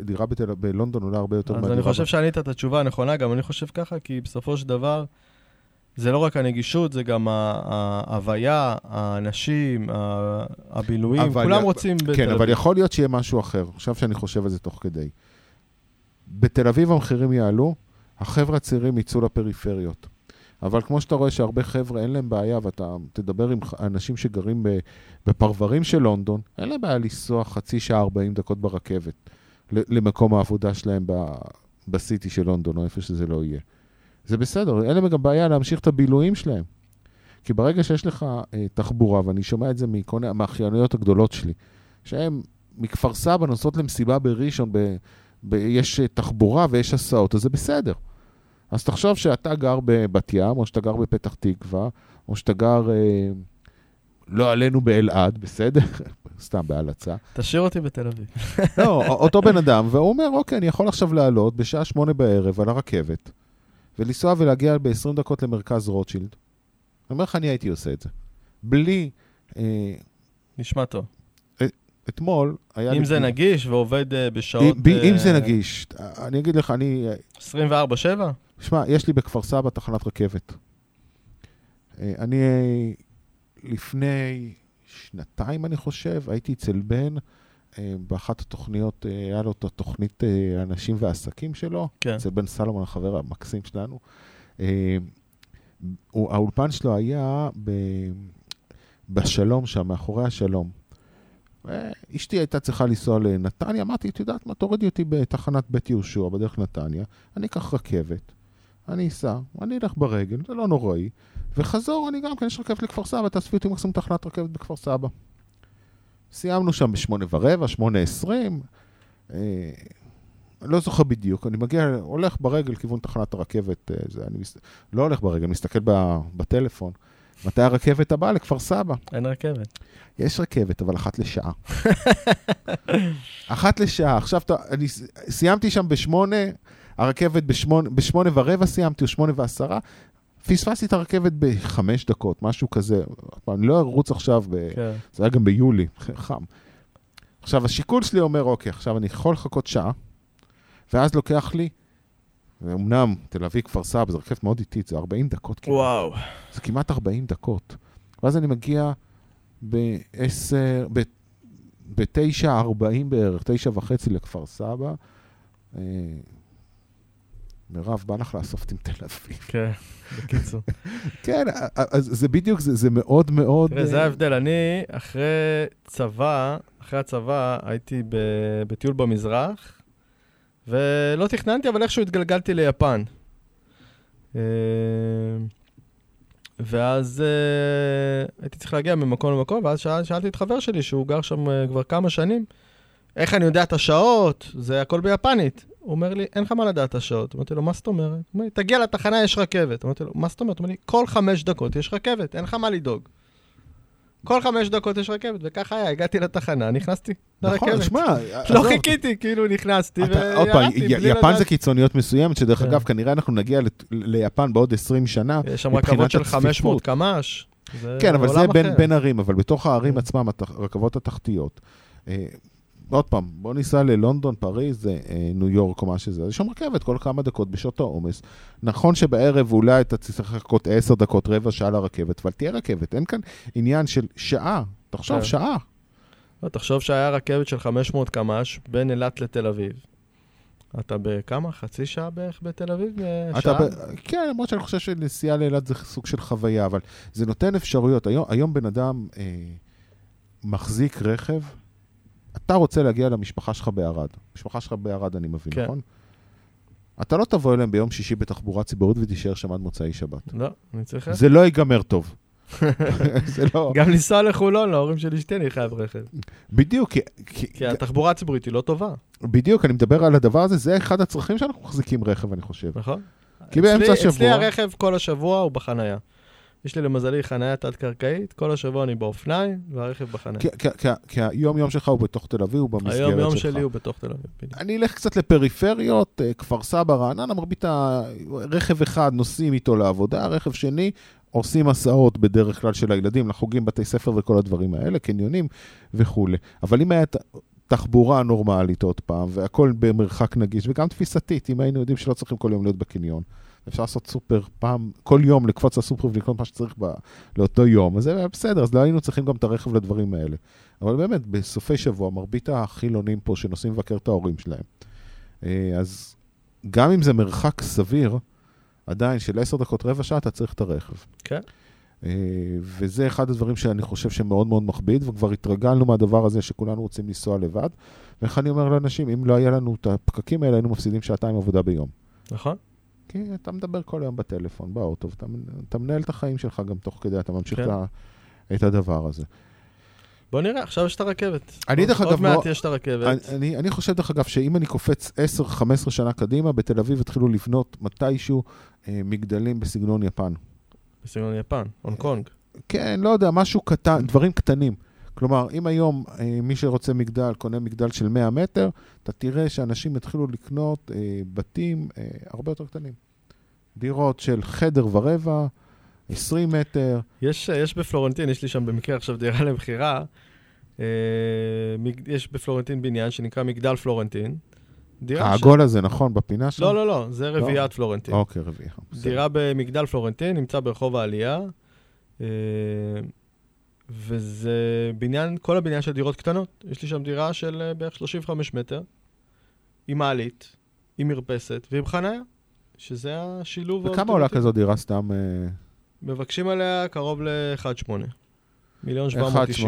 דירה בלונדון עולה הרבה יותר מהדירה. אז אני חושב שענית את התשובה הנכונה, גם אני חושב ככה, כי בסופו של דבר, זה לא רק הנגישות, זה גם ההוויה, האנשים, הבילויים, כולם רוצים בתל אביב. כן, אבל יכול להיות שיהיה משהו אחר. עכשיו שאני חושב על זה תוך כדי. בתל אביב המחירים יעלו, החבר'ה הצעירים ייצאו לפריפריות. אבל כמו שאתה רואה שהרבה חבר'ה אין להם בעיה, ואתה תדבר עם אנשים שגרים בפרברים של לונדון, אין להם בעיה לנסוע חצי שעה 40 דקות ברכבת, למקום העבודה שלהם בסיטי של לונדון, או איפה שזה לא יהיה. זה בסדר, אין להם גם בעיה להמשיך את הבילויים שלהם. כי ברגע שיש לך תחבורה, ואני שומע את זה מהאחיינויות הגדולות שלי, שהן מכפר סבא נוסעות למסיבה בראשון, יש תחבורה ויש הסעות, אז זה בסדר. אז תחשוב שאתה גר בבת ים, או שאתה גר בפתח תקווה, או שאתה גר, לא עלינו באלעד, בסדר? סתם בהלצה. תשאיר אותי בתל אביב. לא, אותו בן אדם, והוא אומר, אוקיי, אני יכול עכשיו לעלות בשעה 8 בערב על הרכבת, ולנסוע ולהגיע ב-20 דקות למרכז רוטשילד. אני אומר לך, אני הייתי עושה את זה. בלי... נשמע טוב. אתמול היה... אם זה נגיש ועובד בשעות... אם זה נגיש, אני אגיד לך, אני... 24-7? שמע, יש לי בכפר סבא תחנת רכבת. אני לפני 2 אני חושב, הייתי אצל בן, באחת התוכניות, היה לו אותו תוכנית אנשים והעסקים שלו, אצל בן סלומון, החבר המקסים שלנו. האולפן שלו היה בשלום שם, מאחורי השלום. אשתי הייתה צריכה לנסוע לנתניה, אמרתי, תדעת מה, תורידי אותי בתחנת בית יהושע, בדרך נתניה, אני אקח רכבת, אני אסע, אני אלך ברגל, זה לא נוראי, וחזור, אני גם כן, יש רכבת לכפר סבא, תעשבי אותי מקסימום תחנת רכבת בכפר סבא. סיימנו שם ב8:15, 8:20, לא זוכר בדיוק, אני מגיע, הולך ברגל כיוון תחנת הרכבת, אני לא הולך ברגל, מסתכל בטלפון, מתי הרכבת הבאה? לכפר סבא. אין רכבת. יש רכבת, אבל 1 לשעה. 1 לשעה. עכשיו, אני סיימתי שם 8:00, הרכבת 8:15 סיימתי, או 8:10, פספסתי את הרכבת 5 דקות, משהו כזה. אני לא ארוץ עכשיו, זה היה גם ביולי, חם. עכשיו, השיקול שלי אומר, אוקיי, עכשיו אני יכול לחכות שעה, ואז לוקח לי, ואומנם, תל אביב, כפר סבא, זה רכבת מאוד איטית, זה 40 דקות כמעט. וואו. זה כמעט 40 דקות. ואז אני מגיע ב-9:40 בערך, 9:30 לכפר סבא. מירב, בא לך לאסוף עם תל אביב. כן, בקיצור. כן, אז זה בדיוק, זה מאוד מאוד... זה ההבדל, אני אחרי הצבא הייתי בטיול במזרח, ולא תכננתי, אבל איכשהו התגלגלתי ליפן. ואז הייתי צריך להגיע ממקום למקום, ואז שאלתי את חבר שלי, שהוא גר שם כבר כמה שנים, איך אני יודע את השעות? זה הכל ביפנית. הוא אומר לי, אין לך מה לדעת השעות. אמרתי לו, מה זאת אומרת? הוא אומר לי, תגיע לתחנה, יש רכבת. אמרתי לו, מה זאת אומרת? הוא אומר לי, כל 5 דקות יש רכבת, אין לך מה לדאוג. כל 5 דקות יש רכבת, וכך היה, הגעתי לתחנה, נכנסתי לרכבת. נכון, שמע. לא חיכיתי, כאילו נכנסתי וירדתי. יפן זה קיצוניות מסוימת, שדרך אגב, כנראה אנחנו נגיע ליפן בעוד 20 שנה, יש שם רכבות של 500 קמ"ש. כן, אבל זה בין ערים, אבל בתוך הערים עצמם, הרכבות התחתיות. עוד פעם, בוא ניסע ללונדון, פריז, ניו יורק, או מה שזה. יש שם רכבת כל כמה דקות בשעות העומס. נכון שבערב אולי אתה צריך לחכות 10 דקות, רבע שעה לרכבת, אבל תהיה רכבת. אין כאן עניין של שעה. תחשוב, שעה. לא, תחשוב שהיה רכבת של 500 קמ"ש בין אילת לתל אביב. אתה בכמה? חצי שעה בערך בתל אביב? כן, למרות שאני חושב שנסיעה לאילת זה סוג של חוויה, אבל זה נותן אפשרויות. היום בן אדם מחזיק רכב, אתה רוצה להגיע למשפחה שלך בערד. משפחה שלך בערד, אני מבין, נכון? אתה לא תבוא אליהם ביום שישי בתחבורה ציבורית ותישאר שם עד מוצאי שבת. לא, אני צריך... זה לא ייגמר טוב. גם לנסוע לחולון, להורים של אשתי, אני חייב רכב. בדיוק. כי התחבורה הציבורית היא לא טובה. בדיוק, אני מדבר על הדבר הזה, זה אחד הצרכים שאנחנו מחזיקים רכב, אני חושב. נכון. כי באמצע השבוע... אצלי הרכב כל השבוע הוא בחנייה. יש לי למזלי חניית עד קרקעית, כל השבוע אני באופניים, והרכב בחניית. כי היום-יום שלך הוא בתוך תל אביב, הוא במסגרת שלך. היום-יום שלי הוא בתוך תל אביב. אני אלך קצת לפריפריות, כפר סבא, רעננה, מרבית רכב אחד נוסעים איתו לעבודה, רכב שני עושים מסעות בדרך כלל של הילדים, לחוגים, בתי ספר וכל הדברים האלה, קניונים וכו'. אבל אם היה תחבורה נורמלית עוד פעם, והכל במרחק נגיש, וגם תפיסתית, אם היינו יודעים שלא צריכים כל יום להיות בקניון, אפשר לעשות סופר פעם, כל יום לקפוץ לסופר ולקנות מה שצריך לאותו יום, אז זה היה בסדר, אז לא היינו צריכים גם את הרכב לדברים האלה. אבל באמת, בסופי שבוע, מרבית החילונים פה שנוסעים לבקר את ההורים שלהם. אז גם אם זה מרחק סביר, עדיין של 10 דקות רבע שעה אתה צריך את הרכב. כן. וזה אחד הדברים שאני חושב שמאוד מאוד מכביד, וכבר התרגלנו מהדבר הזה שכולנו רוצים לנסוע לבד. ואיך אני אומר לאנשים, אם לא היה לנו את הפקקים האלה, היינו מפסידים שעתיים עבודה ביום. נכון. כי אתה מדבר כל היום בטלפון, באוטו, אתה מנהל את החיים שלך גם תוך כדי, אתה ממשיך את הדבר הזה. בוא נראה, עכשיו יש את הרכבת. עוד מעט יש את הרכבת. אני חושב דרך אגב שאם אני קופץ 10-15 שנה קדימה, בתל אביב התחילו לבנות מתישהו מגדלים בסגנון יפן. בסגנון יפן, הונג קונג. כן, לא יודע, משהו קטן, דברים קטנים. כלומר, אם היום מי שרוצה מגדל, קונה מגדל של 100 מטר, אתה תראה שאנשים התחילו לקנות בתים הרבה יותר קטנים. דירות של חדר ורבע, 20 מטר. יש בפלורנטין, יש לי שם במקרה עכשיו דירה למחירה, יש בפלורנטין בניין שנקרא מגדל פלורנטין. העגול הזה, נכון, בפינה שם? לא, לא, לא, זה רביעת פלורנטין. אוקיי, רביעה. דירה במגדל פלורנטין, נמצא ברחוב העלייה, וזה בניין, כל הבניין של דירות קטנות. יש לי שם דירה של בערך 35 מטר, עם מעלית, עם מרפסת, ועם חניה, שזה השילוב. וכמה עולה כזו דירה סתם? מבקשים עליה קרוב ל-1.8. 1,790,000.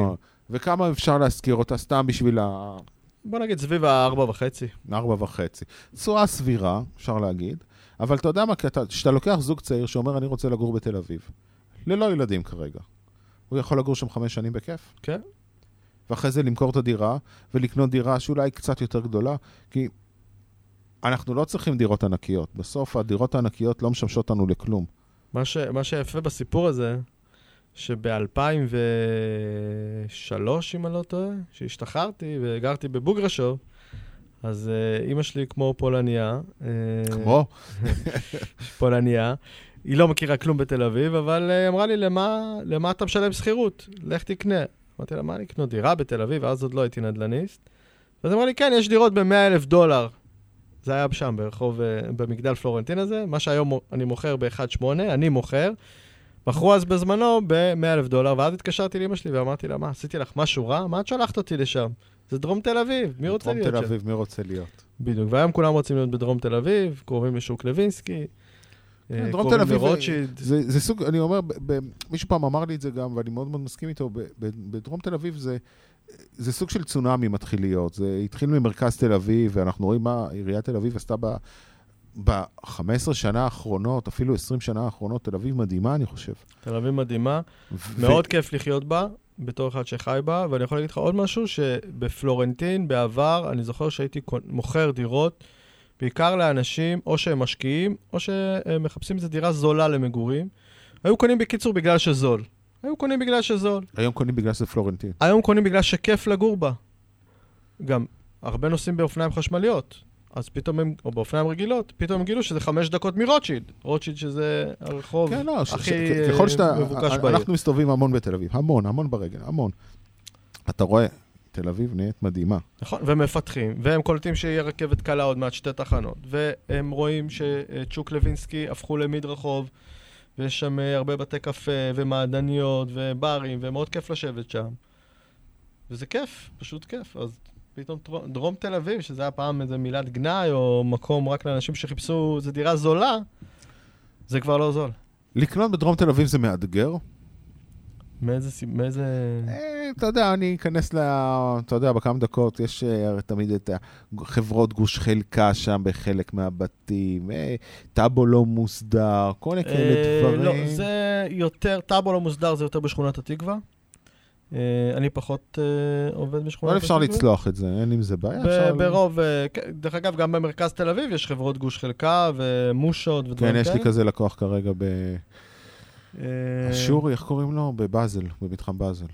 וכמה אפשר להזכיר אותה סתם בשביל ה... בוא נגיד סביב ה4.5. 4.5. צורה סבירה, אפשר להגיד, אבל אתה יודע מה, כשאתה לוקח זוג צעיר שאומר, אני רוצה לגור בתל אביב, ללא ילדים כרגע. הוא יכול לגור שם 5 שנים בכיף. כן. ואחרי זה למכור את הדירה, ולקנות דירה שאולי קצת יותר גדולה, כי אנחנו לא צריכים דירות ענקיות. בסוף הדירות הענקיות לא משמשות לנו לכלום. מה שיפה בסיפור הזה, שב-2003, אם אני לא טועה, שהשתחררתי וגרתי בבוגרשוב, אז אמא שלי כמו פולניה. כמו? פולניה. היא לא מכירה כלום בתל אביב, אבל היא אמרה לי, למה אתה משלם שכירות? לך תקנה. אמרתי לה, מה אני אקנה דירה בתל אביב? אז עוד לא הייתי נדלניסט. אז אמרה לי, כן, יש דירות ב$100,000. זה היה שם, ברחוב, במגדל פלורנטין הזה. מה שהיום אני מוכר ב-1.8, אני מוכר. בחרו אז בזמנו ב$100,000, ואז התקשרתי לאמא שלי ואמרתי לה, מה, עשיתי לך משהו רע? מה את שלחת אותי לשם? זה דרום תל אביב, מי רוצה להיות שם? דרום תל אביב, מי רוצה להיות? בדיוק, והיום כולם רוצים להיות בדרום תל אביב, קוראים לשוק לוינסקי, דרום תל אביב, זה סוג, אני אומר, מישהו פעם אמר לי את זה גם, ואני מאוד מאוד מסכים איתו, בדרום תל אביב זה סוג של צונאמי מתחיל להיות, זה התחיל ממרכז תל אביב, ואנחנו רואים מה עיריית תל אביב עשתה ב-15 שנה האחרונות, אפילו 20 שנה האחרונות, תל אביב מדהימה, אני חושב. תל אביב מדהימה, מאוד כיף לחיות בה, בתור אחד שחי בה, ואני יכול להגיד לך עוד משהו, שבפלורנטין, בעבר, אני זוכר שהייתי מוכר דירות, בעיקר לאנשים, או שהם משקיעים, או שהם מחפשים איזו דירה זולה למגורים. היו קונים בקיצור בגלל שזול. היו קונים בגלל שזול. היום קונים בגלל שזה פלורנטין. היום קונים בגלל שכיף לגור בה. גם הרבה נוסעים באופניים חשמליות, אז פתאום הם, או באופניים רגילות, פתאום הם גילו שזה 5 דקות מרוטשילד. רוטשילד שזה הרחוב הכי מבוקש בעיר. אנחנו מסתובבים המון בתל אביב. המון, המון ברגל, המון. אתה רואה... תל אביב נהיית מדהימה. נכון, והם מפתחים, והם קולטים שיהיה רכבת קלה עוד מעט 2 תחנות, והם רואים שצ'וק לוינסקי הפכו למדרחוב, ויש שם הרבה בתי קפה, ומעדניות, וברים, ומאוד כיף לשבת שם. וזה כיף, פשוט כיף. אז פתאום דרום תל אביב, שזה היה פעם איזה מילת גנאי, או מקום רק לאנשים שחיפשו איזו דירה זולה, זה כבר לא זול. לקנות בדרום תל אביב זה מאתגר? מאיזה... אתה יודע, אני אכנס אתה יודע, בכמה דקות יש תמיד את חברות גוש חלקה שם בחלק מהבתים, טאבו לא מוסדר, כל כאלה דברים. לא, זה יותר, טאבו לא מוסדר זה יותר בשכונת התקווה. אני פחות עובד בשכונת התקווה. לא אפשר לצלוח את זה, אין עם זה בעיה. ברוב, דרך אגב, גם במרכז תל אביב יש חברות גוש חלקה ומושות ודברים כאלה. כן, יש לי כזה לקוח כרגע אשורי, איך קוראים לו? בבאזל, במתחם באזל.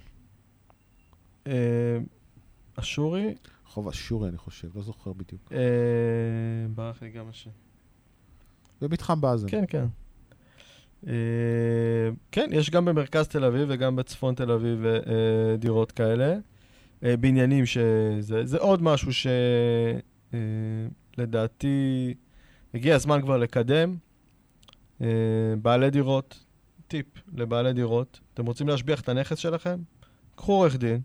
אשורי? חוב אשורי, אני חושב, לא זוכר בדיוק. ברח לי גם השם. במתחם באזל. כן, כן. כן, יש גם במרכז תל אביב וגם בצפון תל אביב דירות כאלה. בניינים זה עוד משהו שלדעתי הגיע הזמן כבר לקדם. בעלי דירות, טיפ לבעלי דירות, אתם רוצים להשביח את הנכס שלכם? קחו עורך דין,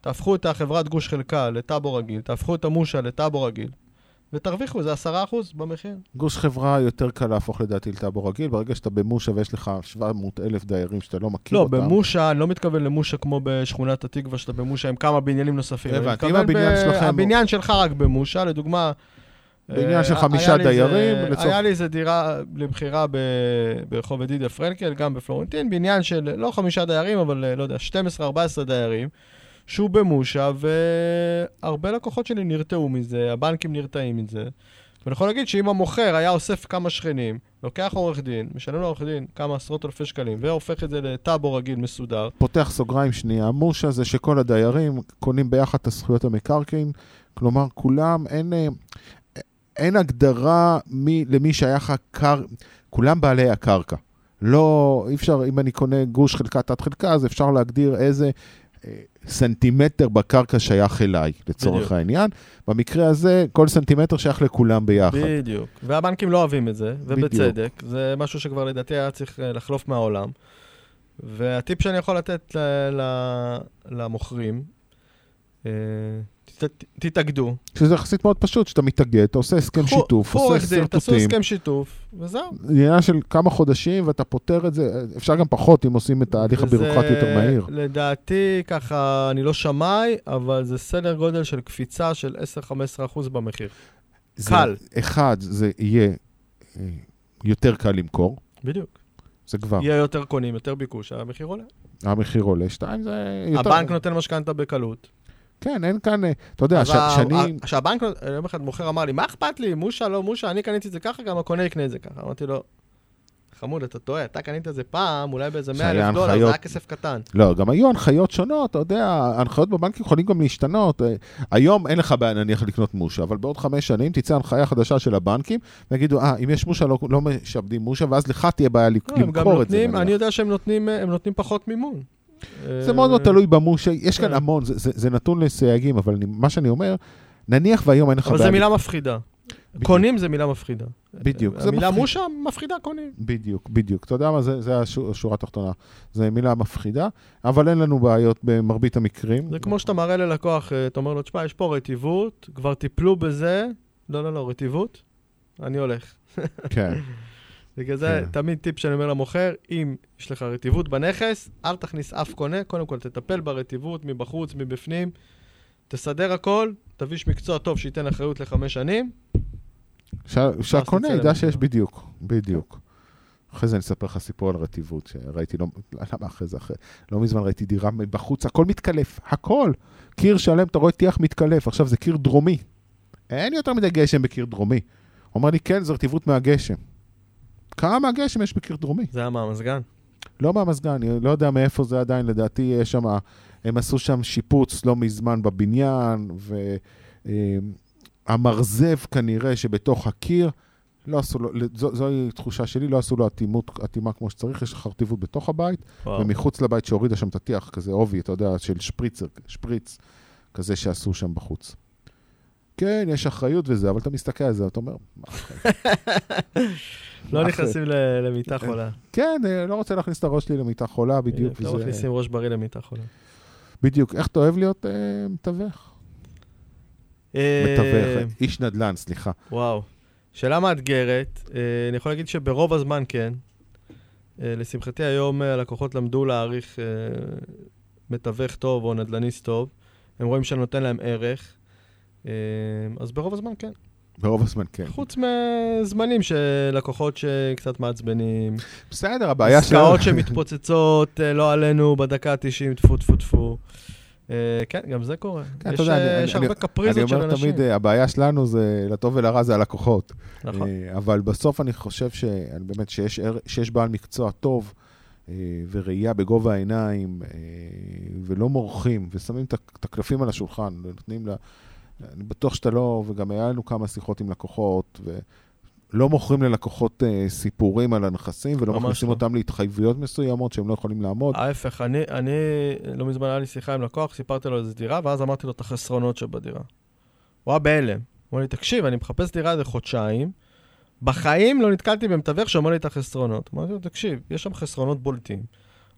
תהפכו את החברת גוש חלקה לטאבו רגיל, תהפכו את המושה לטאבו רגיל, ותרוויחו, זה 10% במחיר. גוש חברה יותר קל להפוך לדעתי לטאבו רגיל, ברגע שאתה במושה ויש לך 700,000 דיירים שאתה לא מכיר אותם. לא, במושה, אני לא מתכוון למושה כמו בשכונת התקווה, שאתה במושה עם כמה בניינים נוספים. הבנתי, אם הבניין שלך רק במושה, לדוגמה, בניין של 5 דיירים. היה לי איזה דירה לבחירה ברחוב ידידיה פרנקל, גם בפלורנטין, בניין של לא 5 דיירים, אבל לא יודע, 12-14 דיירים, שהוא במושה, והרבה לקוחות שלי נרתעו מזה, הבנקים נרתעים מזה. ואני יכול להגיד שאם המוכר היה אוסף כמה שכנים, לוקח עורך דין, משלם לעורך דין כמה עשרות אלפי שקלים, והופך את זה לטאבו רגיל מסודר. פותח סוגריים שנייה, מושה זה שכל הדיירים קונים ביחד את הזכויות המקרקעין, כלומר כולם אין הגדרה למי שייך הקרקע, כולם בעלי הקרקע. לא, אי אפשר, אם אני קונה גוש חלקה, תת חלקה, אז אפשר להגדיר איזה סנטימטר בקרקע שייך אליי, לצורך בדיוק. העניין. במקרה הזה, כל סנטימטר שייך לכולם ביחד. בדיוק. והבנקים לא אוהבים את זה, ובצדק. בדיוק. זה משהו שכבר לדעתי היה צריך לחלוף מהעולם. והטיפ שאני יכול לתת למוכרים, תתאגדו. שזה יחסית מאוד פשוט, שאתה מתאגד, אתה עושה הסכם שיתוף, עושה סרטוטים. תעשו הסכם שיתוף, וזהו. עניין של כמה חודשים, ואתה פותר את זה, אפשר גם פחות אם עושים את ההליך הבירוקרטי יותר מהיר. לדעתי, ככה, אני לא שמאי, אבל זה סדר גודל של קפיצה של 10-15% במחיר. קל. אחד, זה יהיה יותר קל למכור. בדיוק. זה כבר. יהיה יותר קונים, יותר ביקוש, המחיר עולה. המחיר עולה. שתיים, זה יותר. הבנק נותן משכנתא בקלות. כן, אין כאן, אתה יודע, שאני... כשהבנק, יום אחד מוכר אמר לי, מה אכפת לי? מושה, לא מושה, אני קניתי את זה ככה, גם הקונה יקנה את זה ככה. אמרתי לו, חמוד, אתה טועה, אתה קנית את זה פעם, אולי באיזה $100,000, זה היה כסף קטן. לא, גם היו הנחיות שונות, אתה יודע, הנחיות בבנקים יכולים גם להשתנות. היום אין לך בעיה, נניח, לקנות מושה, אבל בעוד 5 שנים תצא הנחיה חדשה של הבנקים, ויגידו, אם יש מושה, לא משעבדים מושה, ואז לך תהיה בעיה למכור את זה. אני יודע שהם נותנים פחות מימון. זה מאוד מאוד תלוי במושה, יש כאן המון, זה נתון לסייגים, אבל מה שאני אומר, נניח והיום אין לך... אבל זה מילה מפחידה. קונים זה מילה מפחידה. בדיוק. המילה מושה מפחידה קונים. בדיוק, בדיוק. אתה יודע מה, זה השורה התחתונה. זה מילה מפחידה, אבל אין לנו בעיות במרבית המקרים. זה כמו שאתה מראה ללקוח, אתה אומר לו, תשמע, יש פה רטיבות, כבר טיפלו בזה, לא, רטיבות, אני הולך. כן. בגלל זה תמיד טיפ שאני אומר למוכר, אם יש לך רטיבות בנכס, אל תכניס אף קונה, קודם כל תטפל ברטיבות מבחוץ, מבפנים, תסדר הכל, תביש מקצוע טוב שייתן אחריות ל5 שנים. שהקונה ידע שיש בדיוק. אחרי זה אני אספר לך סיפור על רטיבות, שראיתי, למה אחרי זה, לא מזמן ראיתי דירה מבחוץ, הכל מתקלף, הכל. קיר שלם, אתה רואה תיח מתקלף, עכשיו זה קיר דרומי. אין יותר מדי גשם בקיר דרומי. אומר לי, כן, זו רטיבות מהגשם. כמה גשם יש בקיר דרומי. זה היה מהמזגן? לא מהמזגן, אני לא יודע מאיפה זה עדיין, לדעתי יש שם, הם עשו שם שיפוץ לא מזמן בבניין, והמרזב כנראה שבתוך הקיר, לא עשו לו, זוהי תחושה שלי, לא עשו לו עתימה כמו שצריך, יש חרטיבות בתוך הבית, וואו. ומחוץ לבית שהורידה שם תתיח, כזה עובי, אתה יודע, של שפריץ, כזה שעשו שם בחוץ. כן, יש אחריות וזה, אבל אתה מסתכל על זה, אתה אומר, מה אחריות? לא נכנסים למיטה חולה. כן, לא רוצה להכניס את הראש שלי למיטה חולה, בדיוק. לא מכניסים ראש בריא למיטה חולה. בדיוק, איך אתה אוהב להיות מתווך? מתווך, איש נדל"ן, סליחה. וואו, שאלה מאתגרת, אני יכול להגיד שברוב הזמן כן, לשמחתי היום הלקוחות למדו להעריך מתווך טוב או נדלניסט טוב, הם רואים שאני נותן להם ערך, אז ברוב הזמן כן. ברוב הזמן כן. חוץ מזמנים של לקוחות שקצת מעצבנים. בסדר, הבעיה שלנו. עסקאות שמתפוצצות, לא עלינו בדקה 90, תפו. כן, גם זה קורה. יש הרבה קפריזות של אנשים. אני אומר תמיד, הבעיה שלנו זה, לטוב ולרע זה הלקוחות. נכון. אבל בסוף אני חושב שבאמת שיש בעל מקצוע טוב, וראייה בגובה העיניים, ולא מורחים, ושמים את הקלפים על השולחן, ונותנים לה... אני בטוח שאתה לא, וגם היה לנו כמה שיחות עם לקוחות, ולא מוכרים ללקוחות סיפורים על הנכסים, ולא מכניסים אותם להתחייבויות מסוימות שהם לא יכולים לעמוד. ההפך, אני לא מזמן היה לי שיחה עם לקוח, סיפרתי לו איזו דירה, ואז אמרתי לו את החסרונות שבדירה. הוא היה בהלם. הוא אמר לי, תקשיב, אני מחפש דירה איזה חודשיים, בחיים לא נתקלתי במתווך שאומר לי את החסרונות. אמרתי לו, תקשיב, יש שם חסרונות בולטים.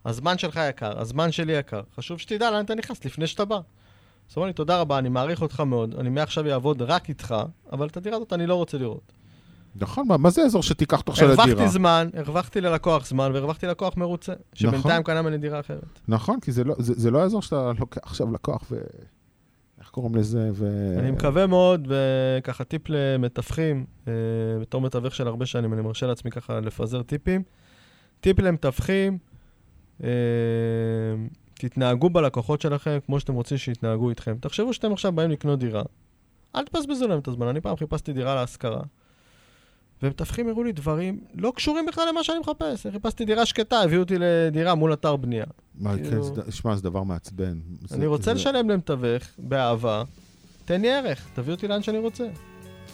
הזמן שלך יקר, הזמן שלי יקר. חשוב שתדע לאן אתה נכנס לפני שאתה בא. אז אמר לי, תודה רבה, אני מעריך אותך מאוד, אני מעכשיו יעבוד רק איתך, אבל את הדירה הזאת אני לא רוצה לראות. נכון, מה זה האזור שתיקח תוך של הדירה? הרווחתי זמן, הרווחתי ללקוח זמן, והרווחתי לקוח מרוצה, שבינתיים קנה מני דירה אחרת. נכון, כי זה לא האזור שאתה לוקח עכשיו לקוח ו... איך קוראים לזה? אני מקווה מאוד, וככה טיפ למתווכים, בתור מתווך של הרבה שנים, אני מרשה לעצמי ככה לפזר טיפים. טיפ למתווכים, תתנהגו בלקוחות שלכם כמו שאתם רוצים שיתנהגו איתכם. תחשבו שאתם עכשיו באים לקנות דירה. אל תבזבזו להם את הזמן. אני פעם חיפשתי דירה להשכרה, ומתווכים הראו לי דברים לא קשורים בכלל למה שאני מחפש. חיפשתי דירה שקטה, הביאו אותי לדירה מול אתר בנייה. שמע, זה דבר מעצבן. אני רוצה לשלם למתווך באהבה. תן לי ערך, תביאו אותי לאן שאני רוצה.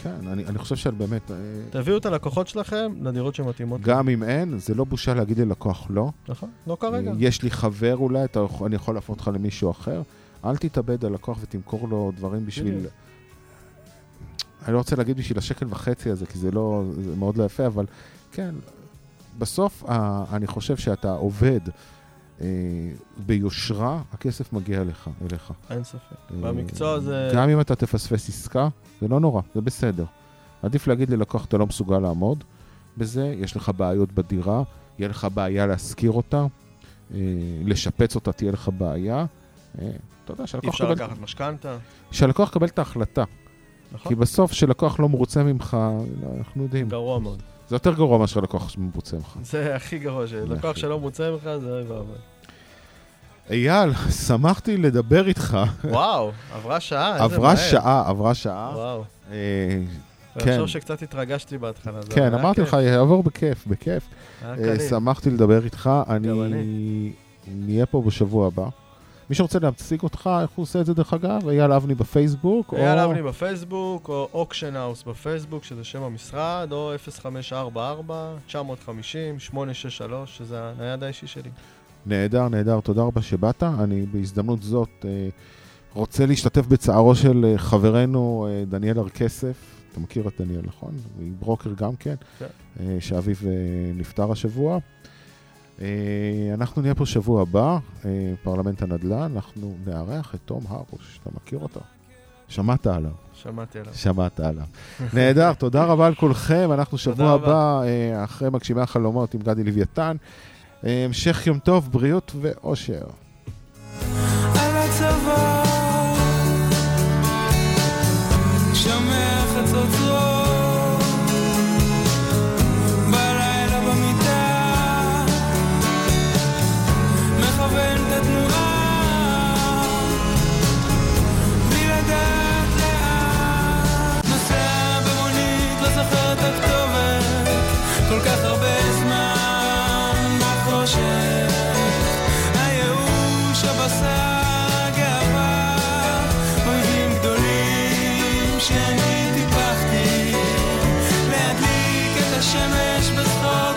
כן, אני חושב שבאמת... תביאו את הלקוחות שלכם לדירות שמתאימות. גם אם אין, זה לא בושה להגיד ללקוח לא. נכון, לא כרגע. יש לי חבר אולי, אני יכול להפנות לך למישהו אחר. אל תתאבד על לקוח ותמכור לו דברים בשביל... אני לא רוצה להגיד בשביל השקל וחצי הזה, כי זה לא, זה מאוד לא יפה, אבל כן, בסוף אני חושב שאתה עובד ביושרה, הכסף מגיע אליך. אין ספק. במקצוע זה... גם אם אתה תפספס עסקה, זה לא נורא, זה בסדר. עדיף להגיד ללקוח, אתה לא מסוגל לעמוד בזה, יש לך בעיות בדירה, יהיה לך בעיה להשכיר אותה, לשפץ אותה, תהיה לך בעיה. אתה יודע, שהלקוח... אפשר לקחת משכנתה. שהלקוח קבל את ההחלטה. כי בסוף שלקוח לא מרוצה ממך, אנחנו יודעים. גרוע מאוד. זה יותר גרוע מאשר לקוח שמרוצה ממך. זה הכי גרוע, שלקוח שלא מרוצה ממך, זה אוי ואבוי. אייל, שמחתי לדבר איתך. וואו, עברה שעה, איזה מהר. עברה שעה. וואו. אני חושב שקצת התרגשתי בהתחלה. כן, אמרתי לך, יעבור בכיף. שמחתי לדבר איתך, אני נהיה פה בשבוע הבא. מי שרוצה להציג אותך, איך הוא עושה את זה דרך אגב? אייל אבני בפייסבוק? אייל אבני בפייסבוק, או אוקשן האוס בפייסבוק, שזה שם המשרד, או 0544-950-863, שזה הנייד האישי שלי. נהדר, תודה רבה שבאת. אני בהזדמנות זאת רוצה להשתתף בצערו של חברנו דניאל הרכסף. אתה מכיר את דניאל, נכון? היא ברוקר גם כן, שאביו נפטר השבוע. אנחנו נהיה פה שבוע הבא, פרלמנט הנדל"ן, אנחנו נארח את תום הרוש, אתה מכיר אותו? שמעת עליו. נהדר, תודה רבה על כולכם, אנחנו שבוע הבא אחרי מגשימי החלומות עם גדי לויתן, המשך יום טוב, בריאות ואושר. על הצבא שומע חצוצות שאני טיפחתי להדליק את השמש בזכות